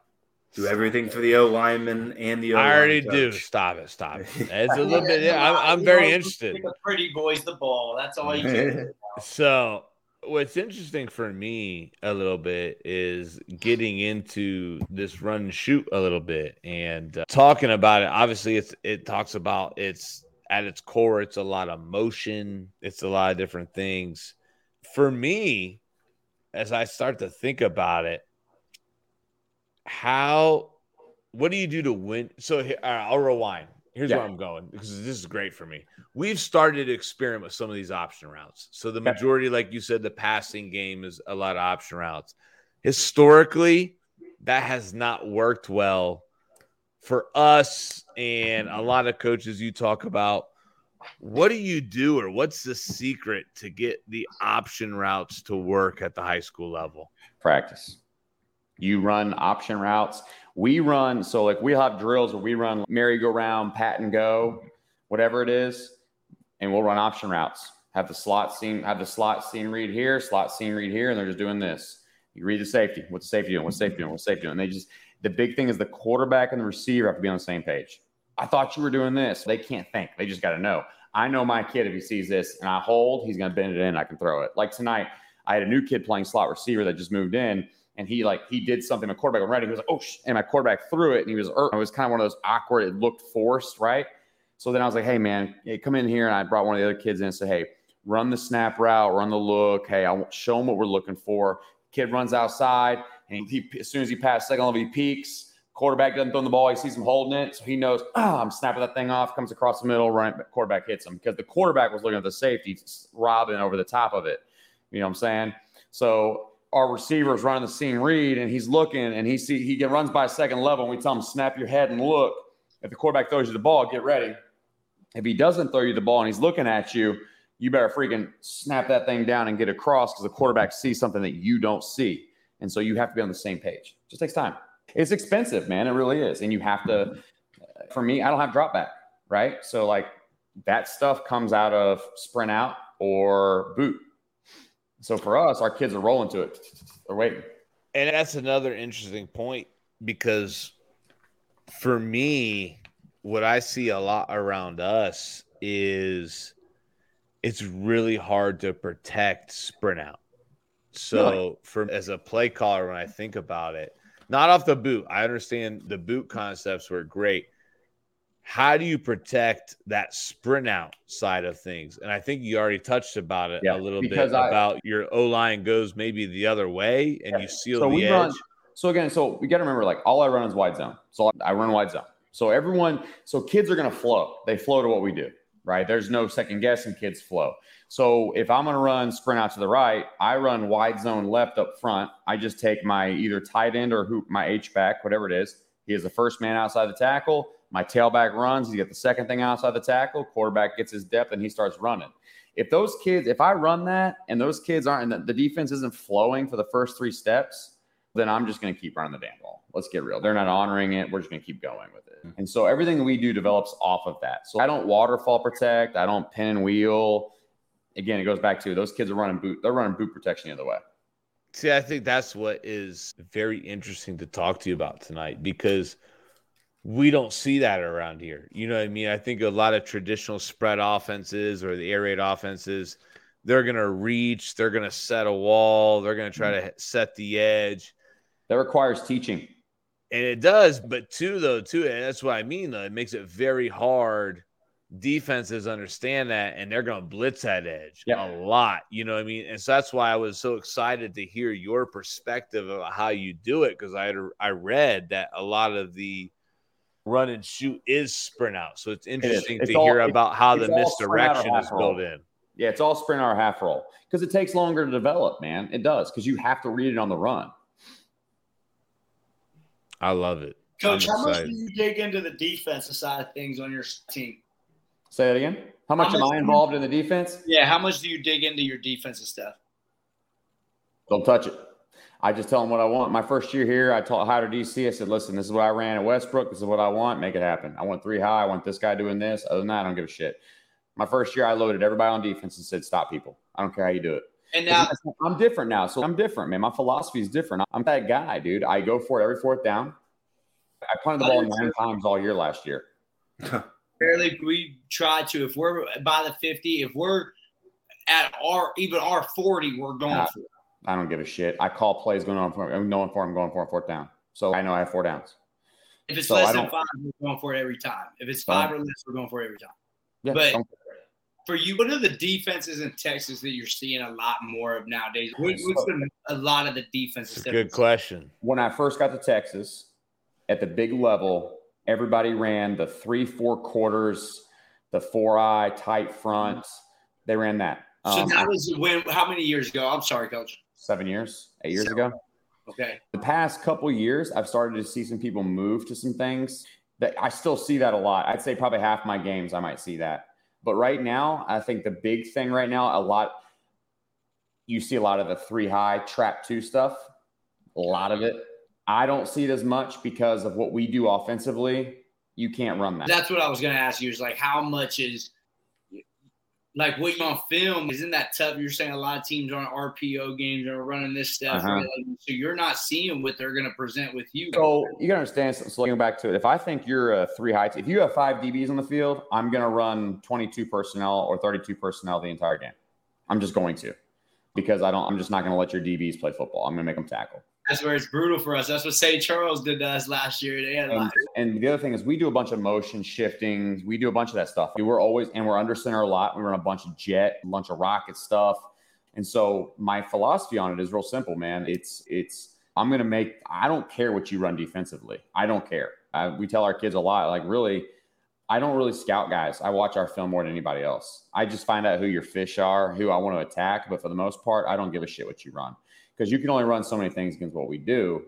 Do everything for the O-lineman and the O-lineman. I already do. Stop it. It's a little bit. Yeah, I'm very interested. The pretty boy's the ball. That's all you do. So what's interesting for me a little bit is getting into this run and shoot a little bit and talking about it. Obviously, it talks about it's at its core. It's a lot of motion. It's a lot of different things. For me, as I start to think about it, what do you do to win? So I'll rewind. Here's where I'm going, because this is great for me. We've started to experiment with some of these option routes. So the majority, like you said, the passing game is a lot of option routes. Historically, that has not worked well for us and a lot of coaches you talk about. What do you do, or what's the secret to get the option routes to work at the high school level? Practice. You run option routes. We run, so like we have drills where we run merry-go-round, pat and go, whatever it is, and we'll run option routes. Have the slot seam read here, slot seam read here, and they're just doing this. You read the safety. What's the safety doing? And the big thing is the quarterback and the receiver have to be on the same page. I thought you were doing this. They can't think. They just got to know. I know my kid, if he sees this and I hold, he's going to bend it in. I can throw it. Like tonight, I had a new kid playing slot receiver that just moved in. And he did something. My quarterback was ready. He was like, oh, and my quarterback threw it. And he was hurt. It was kind of one of those awkward, it looked forced, right? So then I was like, hey, man, come in here. And I brought one of the other kids in and said, hey, run the snap route, run the look. Hey, I'll show him what we're looking for. Kid runs outside. And as soon as he passed second level, he peaks. Quarterback doesn't throw the ball. He sees him holding it. So he knows, I'm snapping that thing off. Comes across the middle, running back, quarterback hits him. Because the quarterback was looking at the safety, robbing over the top of it. You know what I'm saying? So our receiver's running the seam read, and he's looking, and he runs by a second level, and we tell him, snap your head and look. If the quarterback throws you the ball, get ready. If he doesn't throw you the ball and he's looking at you, you better freaking snap that thing down and get across, because the quarterback sees something that you don't see. And so you have to be on the same page. It just takes time. It's expensive, man. It really is. And you have to – for me, I don't have drop back, right? So, like, that stuff comes out of sprint out or boot. So for us, our kids are rolling to it. They're waiting. And that's another interesting point, because for me, what I see a lot around us is it's really hard to protect sprint out. So really? As a play caller, when I think about it, not off the boot. I understand the boot concepts were great. How do you protect that sprint out side of things? And I think you already touched about it a little bit about your O-line goes maybe the other way and you seal the edge. So we got to remember, like, all I run is wide zone. So I run wide zone. So kids are going to flow. They flow to what we do, right? There's no second guessing, kids flow. So if I'm going to run sprint out to the right, I run wide zone left up front. I just take my either tight end or my H-back, whatever it is. He is the first man outside the tackle. My tailback runs. He's got the second thing outside the tackle. Quarterback gets his depth, and he starts running. If I run that and those kids aren't, and the defense isn't flowing for the first three steps, then I'm just going to keep running the damn ball. Let's get real. They're not honoring it. We're just going to keep going with it. And so everything we do develops off of that. So I don't waterfall protect. I don't pin and wheel. Again, it goes back to those kids are running boot. They're running boot protection the other way. See, I think that's what is very interesting to talk to you about tonight, because we don't see that around here. You know what I mean? I think a lot of traditional spread offenses or the air raid offenses, they're going to reach, they're going to set a wall, they're going to try to set the edge. That requires teaching. And it does, but and that's what I mean, though, it makes it very hard. Defenses understand that, and they're going to blitz that edge a lot. You know what I mean? And so that's why I was so excited to hear your perspective of how you do it, because I read that a lot of the run and shoot is sprint out. So it's interesting to hear about how the misdirection is built in. Yeah, it's all sprint or half roll because it takes longer to develop, man. It does because you have to read it on the run. I love it. Coach, how much do you dig into the defensive side of things on your team? Say that again? How much am I involved in the defense? Yeah, how much do you dig into your defensive stuff? Don't touch it. I just tell them what I want. My first year here, I taught high to DC. I said, listen, this is what I ran at Westbrook. This is what I want. Make it happen. I want three high. I want this guy doing this. Other than that, I don't give a shit. My first year, I loaded everybody on defense and said, stop people. I don't care how you do it. And now I'm different now. So I'm different, man. My philosophy is different. I'm that guy, dude. I go for it every fourth down. I punted the ball 9 times all year last year. Barely, we try to. If we're by the 50, if we're at our 40, we're going for it. I don't give a shit. I call plays going on for him. Going for him, going for him, fourth down. So I know I have 4 downs. If it's less than 5, we're going for it every time. If it's 5 or less, we're going for it every time. Yeah, but for you, what are the defenses in Texas that you're seeing a lot more of nowadays? What's a lot of the defenses? Good question. When I first got to Texas, at the big level, everybody ran the 3/4 quarters, the 4-eye, tight front. They ran that. So that was how many years ago? I'm sorry, Coach. 7 years, 8 years ago. Okay. The past couple of years, I've started to see some people move to some things that I still see that a lot. I'd say probably half my games I might see that. But right now, I think the big thing right now, you see a lot of the 3-high, trap 2 stuff, a lot of it. I don't see it as much because of what we do offensively. You can't run that. That's what I was going to ask you is like how much is – like what you're on film, isn't that tough? You're saying a lot of teams aren't RPO games or running this stuff. Uh-huh. So you're not seeing what they're going to present with you. So you got to understand, so going back to it, if I think you're a 3-high – if you have 5 DBs on the field, I'm going to run 22 personnel or 32 personnel the entire game. I'm just going to because I'm just not going to let your DBs play football. I'm going to make them tackle. That's where it's brutal for us. That's what St. Charles did to us last year. They had and the other thing is we do a bunch of motion shifting. We do a bunch of that stuff. We're under center a lot. We run a bunch of jet, a bunch of rocket stuff. And so my philosophy on it is real simple, man. I don't care what you run defensively. I don't care. We tell our kids a lot, like really, I don't really scout guys. I watch our film more than anybody else. I just find out who your fish are, who I want to attack. But for the most part, I don't give a shit what you run. Because you can only run so many things against what we do.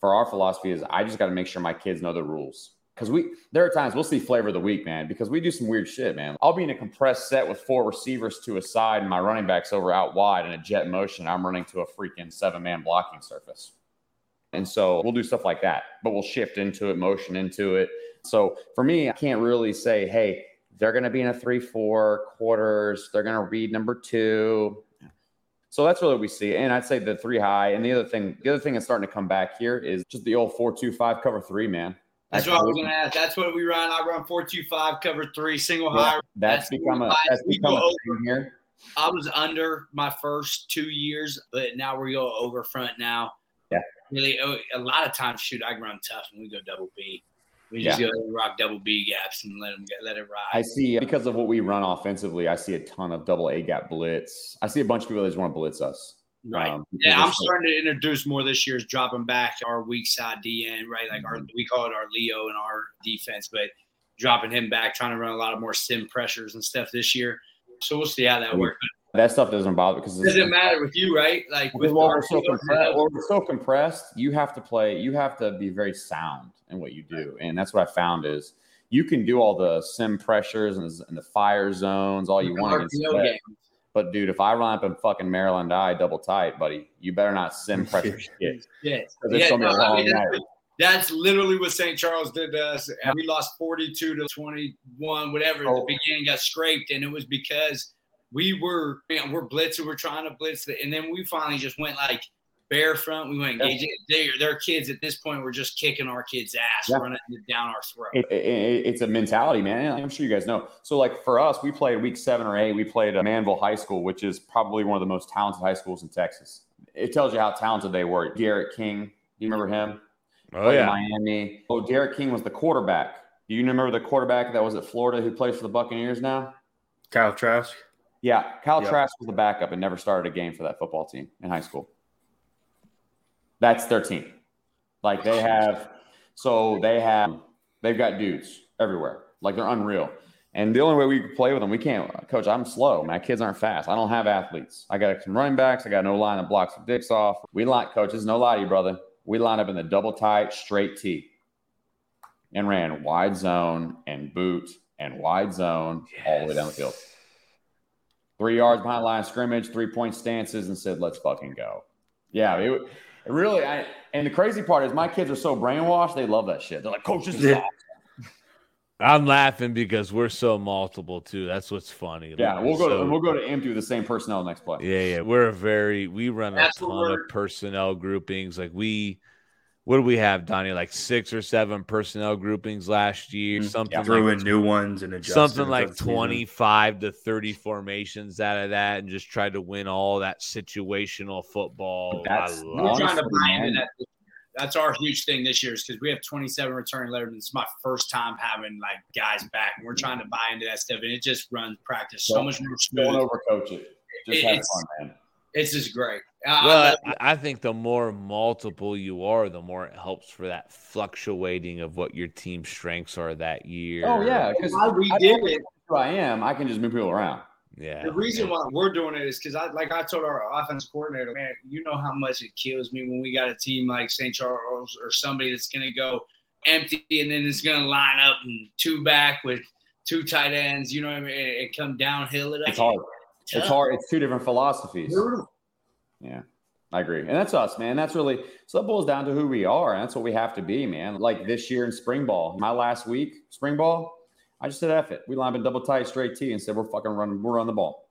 For our philosophy is I just got to make sure my kids know the rules. Because there are times we'll see flavor of the week, man, because we do some weird shit, man. I'll be in a compressed set with 4 receivers to a side and my running back's over out wide in a jet motion. I'm running to a freaking 7-man blocking surface. And so we'll do stuff like that, but we'll shift into it, motion into it. So for me, I can't really say, hey, they're going to be in a 3/4 quarters. They're going to read number 2. So that's really what we see. And I'd say the 3-high. And the other thing that's starting to come back here is just the old 4-2-5 cover 3, man. That's what I was going to ask. That's what we run. I run 4-2-5 cover 3 single high. That's become a thing here. I was under my first 2 years, but now we go over front now. Yeah. Really, a lot of times, shoot, I run tough and we go double B. We just go rock double B gaps and let it ride. I see, because of what we run offensively, I see a ton of double A gap blitz. I see a bunch of people that just want to blitz us. Right. I'm starting to introduce more this year's dropping back our weak side DN, right? Like we call it our Leo in our defense, but dropping him back, trying to run a lot of more sim pressures and stuff this year. So we'll see how that works. That stuff doesn't bother because it doesn't matter with you, right? Like with we're so compressed, you have to be very sound in what you do. And that's what I found is you can do all the sim pressures and the fire zones, all you want. But dude, if I run up in fucking Maryland I double tight, buddy, you better not sim pressure shit. Yes. That's literally what St. Charles did to us. And we lost 42-21, whatever. Oh. At the beginning got scraped, and it was because we're blitzing, we're trying to blitz, and then we finally just went like bare front. We went engaging. Their kids at this point were just kicking our kids' ass, running down our throat. It's a mentality, man. I'm sure you guys know. So, like for us, we played week 7 or 8. We played Manville High School, which is probably one of the most talented high schools in Texas. It tells you how talented they were. Derek King, do you remember him? Oh yeah, Miami. Oh, Derek King was the quarterback. Do you remember the quarterback that was at Florida who plays for the Buccaneers now? Kyle Trask. Yeah, Kyle Trask was the backup and never started a game for that football team in high school. That's their team. Like they have They've got dudes everywhere. Like, they're unreal. And the only way we could play with them, we can't. Coach, I'm slow. My kids aren't fast. I don't have athletes. I got some running backs. I got no line that blocks the dicks off. We line, Coach, no lie to you, brother. We line up in the double tight, straight tee and ran wide zone and boot and wide zone all the way down the field. 3 yards behind line of scrimmage, 3-point stances, and said, let's fucking go. Yeah, it really. And the crazy part is my kids are so brainwashed. They love that shit. They're like, Coach, this is awesome. I'm laughing because we're so multiple too. That's what's funny. Yeah, like, we'll go to AMD with the same personnel next play. Yeah, yeah. We run a ton of personnel groupings. Like, what do we have, Donnie? Like 6 or 7 personnel groupings last year. Something threw in new ones and adjusted. Something like 25 to 30 formations out of that, and just tried to win all that situational football. We're trying to buy into that. That's our huge thing this year, is because we have 27 returning letters. It's my first time having like guys back, and we're trying to buy into that stuff. And it just runs practice so much more smooth. Don't overcoach it. Just have fun, man. It's just great. Well, I think the more multiple you are, the more it helps for that fluctuating of what your team's strengths are that year. Oh, yeah. Because who I am, I can just move people around. Yeah. The reason why we're doing it is because, I told our offense coordinator, man, you know how much it kills me when we got a team like St. Charles or somebody that's going to go empty and then it's going to line up and 2 back with 2 tight ends, you know what I mean, and come downhill. It's hard. It's hard. It's 2 different philosophies. Yeah, I agree. And that's us, man. That's really – so that boils down to who we are, and that's what we have to be, man. Like this year in spring ball, my last week, spring ball, I just said F it. We lined up in double tight, straight T, and said we're fucking running. We're on the ball.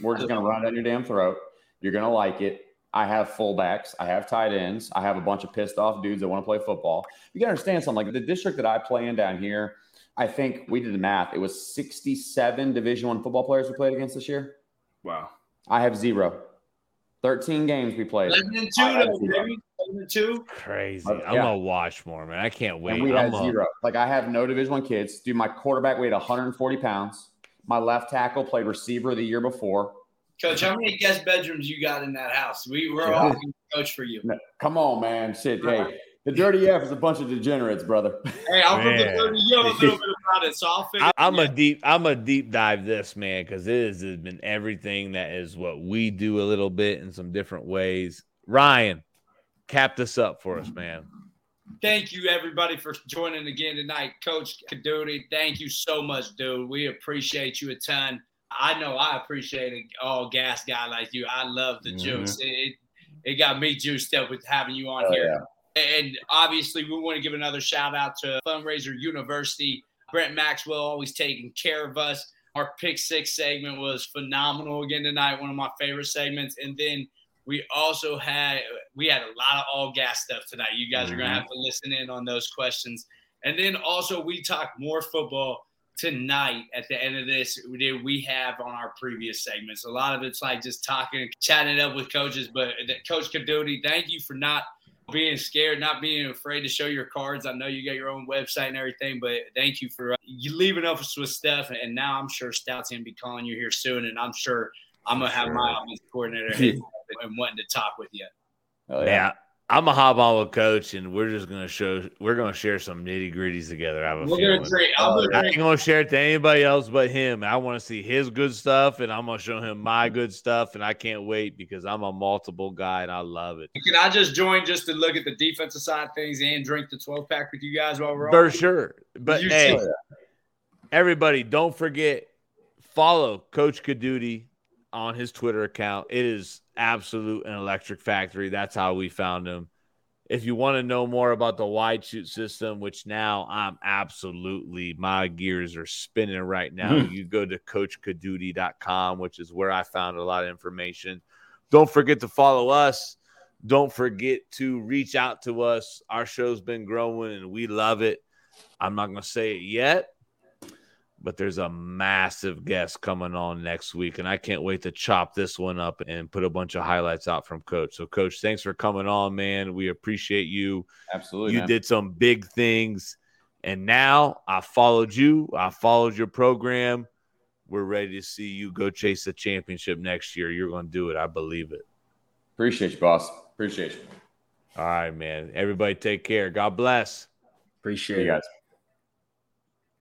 We're just going to run it down your damn throat. You're going to like it. I have fullbacks. I have tight ends. I have a bunch of pissed off dudes that want to play football. You got to understand something. Like the district that I play in down here, I think we did the math. It was 67 Division I football players we played against this year. Wow. I have 0. 13 games we played. 11 and 2. Crazy. I'm gonna watch more, man. I can't wait. And we had 0. Like, I have no Division I kids. Dude, my quarterback weighed 140 pounds. My left tackle played receiver the year before. Coach, how many guest bedrooms you got in that house? We're all going to coach for you. No, come on, man. Shit, hey. The Dirty F is a bunch of degenerates, brother. Hey, I'm from the Dirty. You know a little bit about it, so I'll figure. I'm a deep dive this, man, because it has been everything that is what we do a little bit in some different ways. Ryan, cap this up for us, man. Thank you, everybody, for joining again tonight, Coach Codutti. Thank you so much, dude. We appreciate you a ton. I know I appreciate an all-gas guy like you. I love the juice. It got me juiced up with having you on here. Yeah. And obviously, we want to give another shout out to Fundraiser University. Brent Maxwell always taking care of us. Our Pick Six segment was phenomenal again tonight, one of my favorite segments. And then we also had a lot of all gas stuff tonight. You guys are going to have to listen in on those questions. And then also, we talk more football tonight at the end of this than we have on our previous segments. A lot of it's like just talking, chatting it up with coaches. But Coach Codutti, thank you for not being scared, not being afraid to show your cards. I know you got your own website and everything, but thank you for you leaving us with stuff. And now I'm sure Stout's going to be calling you here soon, and I'm sure I'm going to have my offensive coordinator and wanting to talk with you. Oh, yeah. I'm going to hop on with Coach, and we're just going to share some nitty-gritties together. I ain't going to share it to anybody else but him. I want to see his good stuff, and I'm going to show him my good stuff, and I can't wait because I'm a multiple guy, and I love it. Can I just join just to look at the defensive side of things and drink the 12-pack with you guys while we're on? For sure. But, hey, everybody, don't forget, follow Coach Codutti on his Twitter account. It is absolute an electric factory. That's how we found him. If you want to know more about the wide shoot system, which now I'm absolutely, my gears are spinning right now. You go to coachcodutti.com, which is where I found a lot of information. Don't forget to follow us. Don't forget to reach out to us. Our show's been growing and we love it. I'm not going to say it yet, but there's a massive guest coming on next week, and I can't wait to chop this one up and put a bunch of highlights out from Coach. So, Coach, thanks for coming on, man. We appreciate you. Absolutely. You did some big things, and now I followed you. I followed your program. We're ready to see you go chase the championship next year. You're going to do it. I believe it. Appreciate you, boss. Appreciate you. All right, man. Everybody take care. God bless. Appreciate you guys.